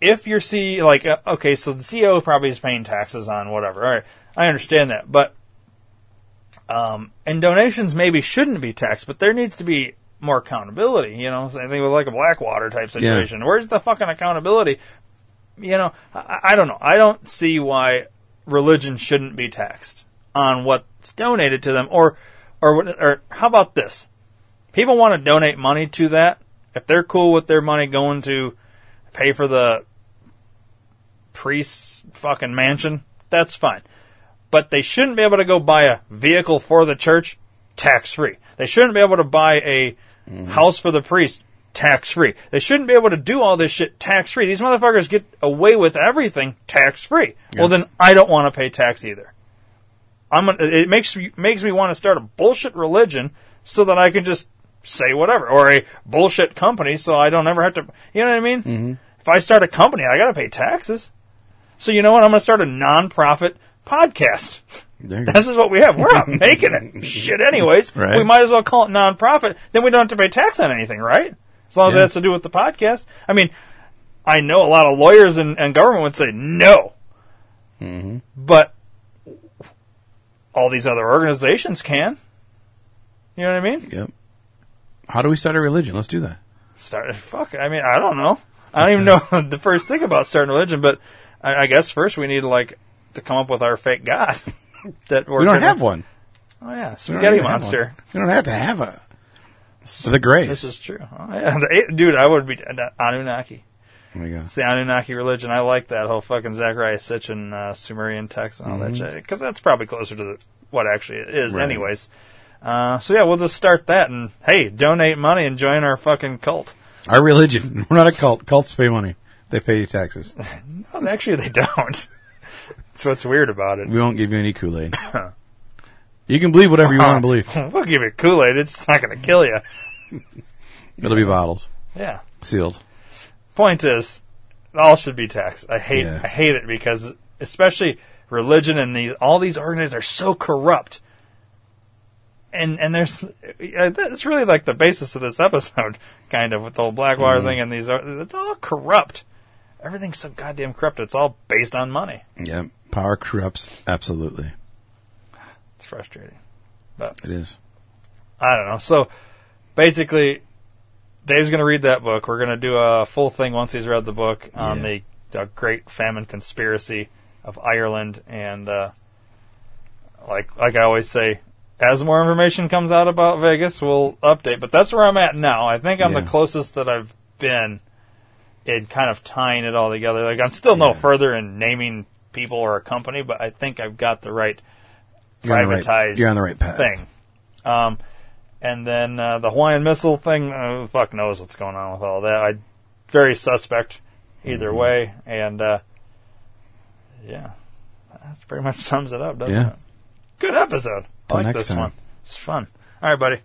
if you're so the CEO probably is paying taxes on whatever. All right, I understand that. But, and donations maybe shouldn't be taxed, but there needs to be more accountability, you know? Same thing with a Blackwater type situation. Yeah. Where's the fucking accountability? You know, I don't know. I don't see why religion shouldn't be taxed on what's donated to them. Or how about this? People want to donate money to that. If they're cool with their money going to pay for the priest's fucking mansion, that's fine. But they shouldn't be able to go buy a vehicle for the church tax-free. They shouldn't be able to buy a house for the priest tax-free. They shouldn't be able to do all this shit tax-free. These motherfuckers get away with everything tax-free. Yeah. Well, then I don't want to pay tax either. It makes me want to start a bullshit religion so that I can just say whatever, or a bullshit company so I don't ever have to. You know what I mean? Mm-hmm. If I start a company, I got to pay taxes. So you know what? I'm going to start a non-profit podcast. This is what we have. We're not making it shit anyways. Right. We might as well call it non-profit. Then we don't have to pay tax on anything, right? As long as it has to do with the podcast. I mean, I know a lot of lawyers and government would say no. Mm-hmm. But all these other organizations can. You know what I mean? Yep. How do we start a religion? Let's do that. I don't know. I don't even know the first thing about starting a religion, but I guess first we need to come up with our fake God. We don't have one. Oh, yeah. Spaghetti Monster. You don't have to have a... So the grace. This is true. Oh, yeah. Dude, I would be Anunnaki. There you go. It's the Anunnaki religion. I like that whole fucking Zachariah Sitchin Sumerian text and all that shit. Because that's probably closer to what actually it is anyways. We'll just start that and, hey, donate money and join our fucking cult. Our religion. We're not a cult. Cults pay money. They pay you taxes. No, actually, they don't. That's what's weird about it. We won't give you any Kool-Aid. You can believe whatever you want to believe. We'll give you Kool-Aid. It's not going to kill you. It'll be bottles. Yeah. Sealed. Point is, all should be taxed. I hate it because especially religion and all these organizations are so corrupt. And that's really the basis of this episode, kind of, with the whole Blackwater thing and it's all corrupt. Everything's so goddamn corrupt. It's all based on money. Yeah. Power corrupts. Absolutely. It's frustrating, but it is. I don't know. So basically, Dave's going to read that book. We're going to do a full thing once he's read the book on the Great Famine Conspiracy of Ireland and like I always say, as more information comes out about Vegas, we'll update. But that's where I'm at now. I think I'm the closest that I've been in kind of tying it all together. Like, I'm still no further in naming people or a company, but I think I've got the right privatized you're on the right path. Thing. And then the Hawaiian missile thing, who fuck knows what's going on with all that. Very suspect either way. And, that pretty much sums it up, doesn't it? Good episode. I like this one. It's fun. All right, buddy.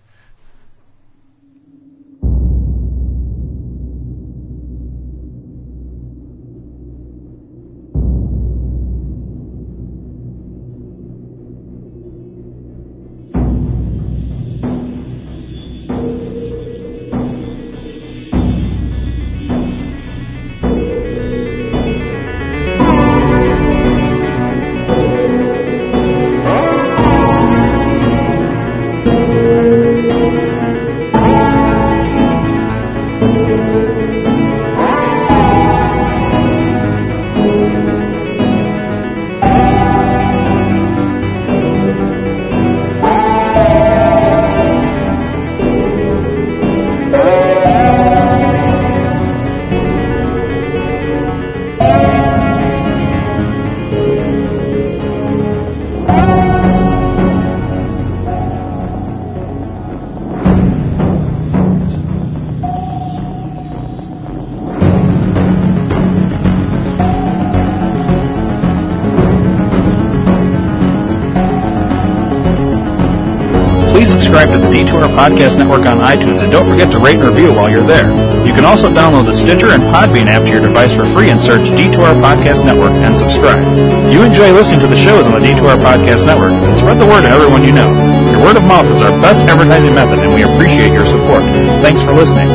Subscribe to the Detour Podcast Network on iTunes, and don't forget to rate and review while you're there. You can also download the Stitcher and Podbean app to your device for free and search Detour Podcast Network and subscribe. If you enjoy listening to the shows on the Detour Podcast Network, spread the word to everyone you know. Your word of mouth is our best advertising method, and we appreciate your support. Thanks for listening.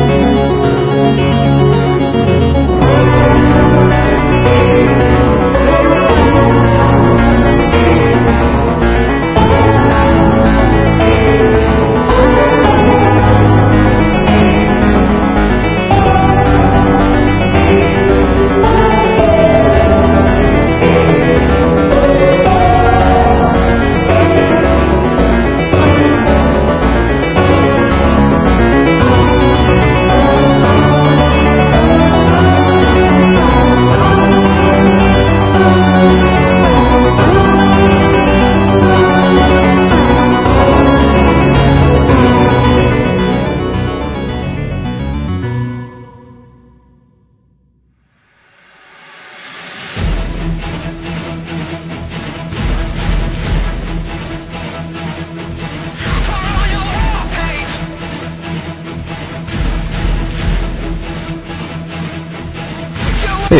Hey,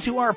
D2R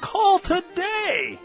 Call today!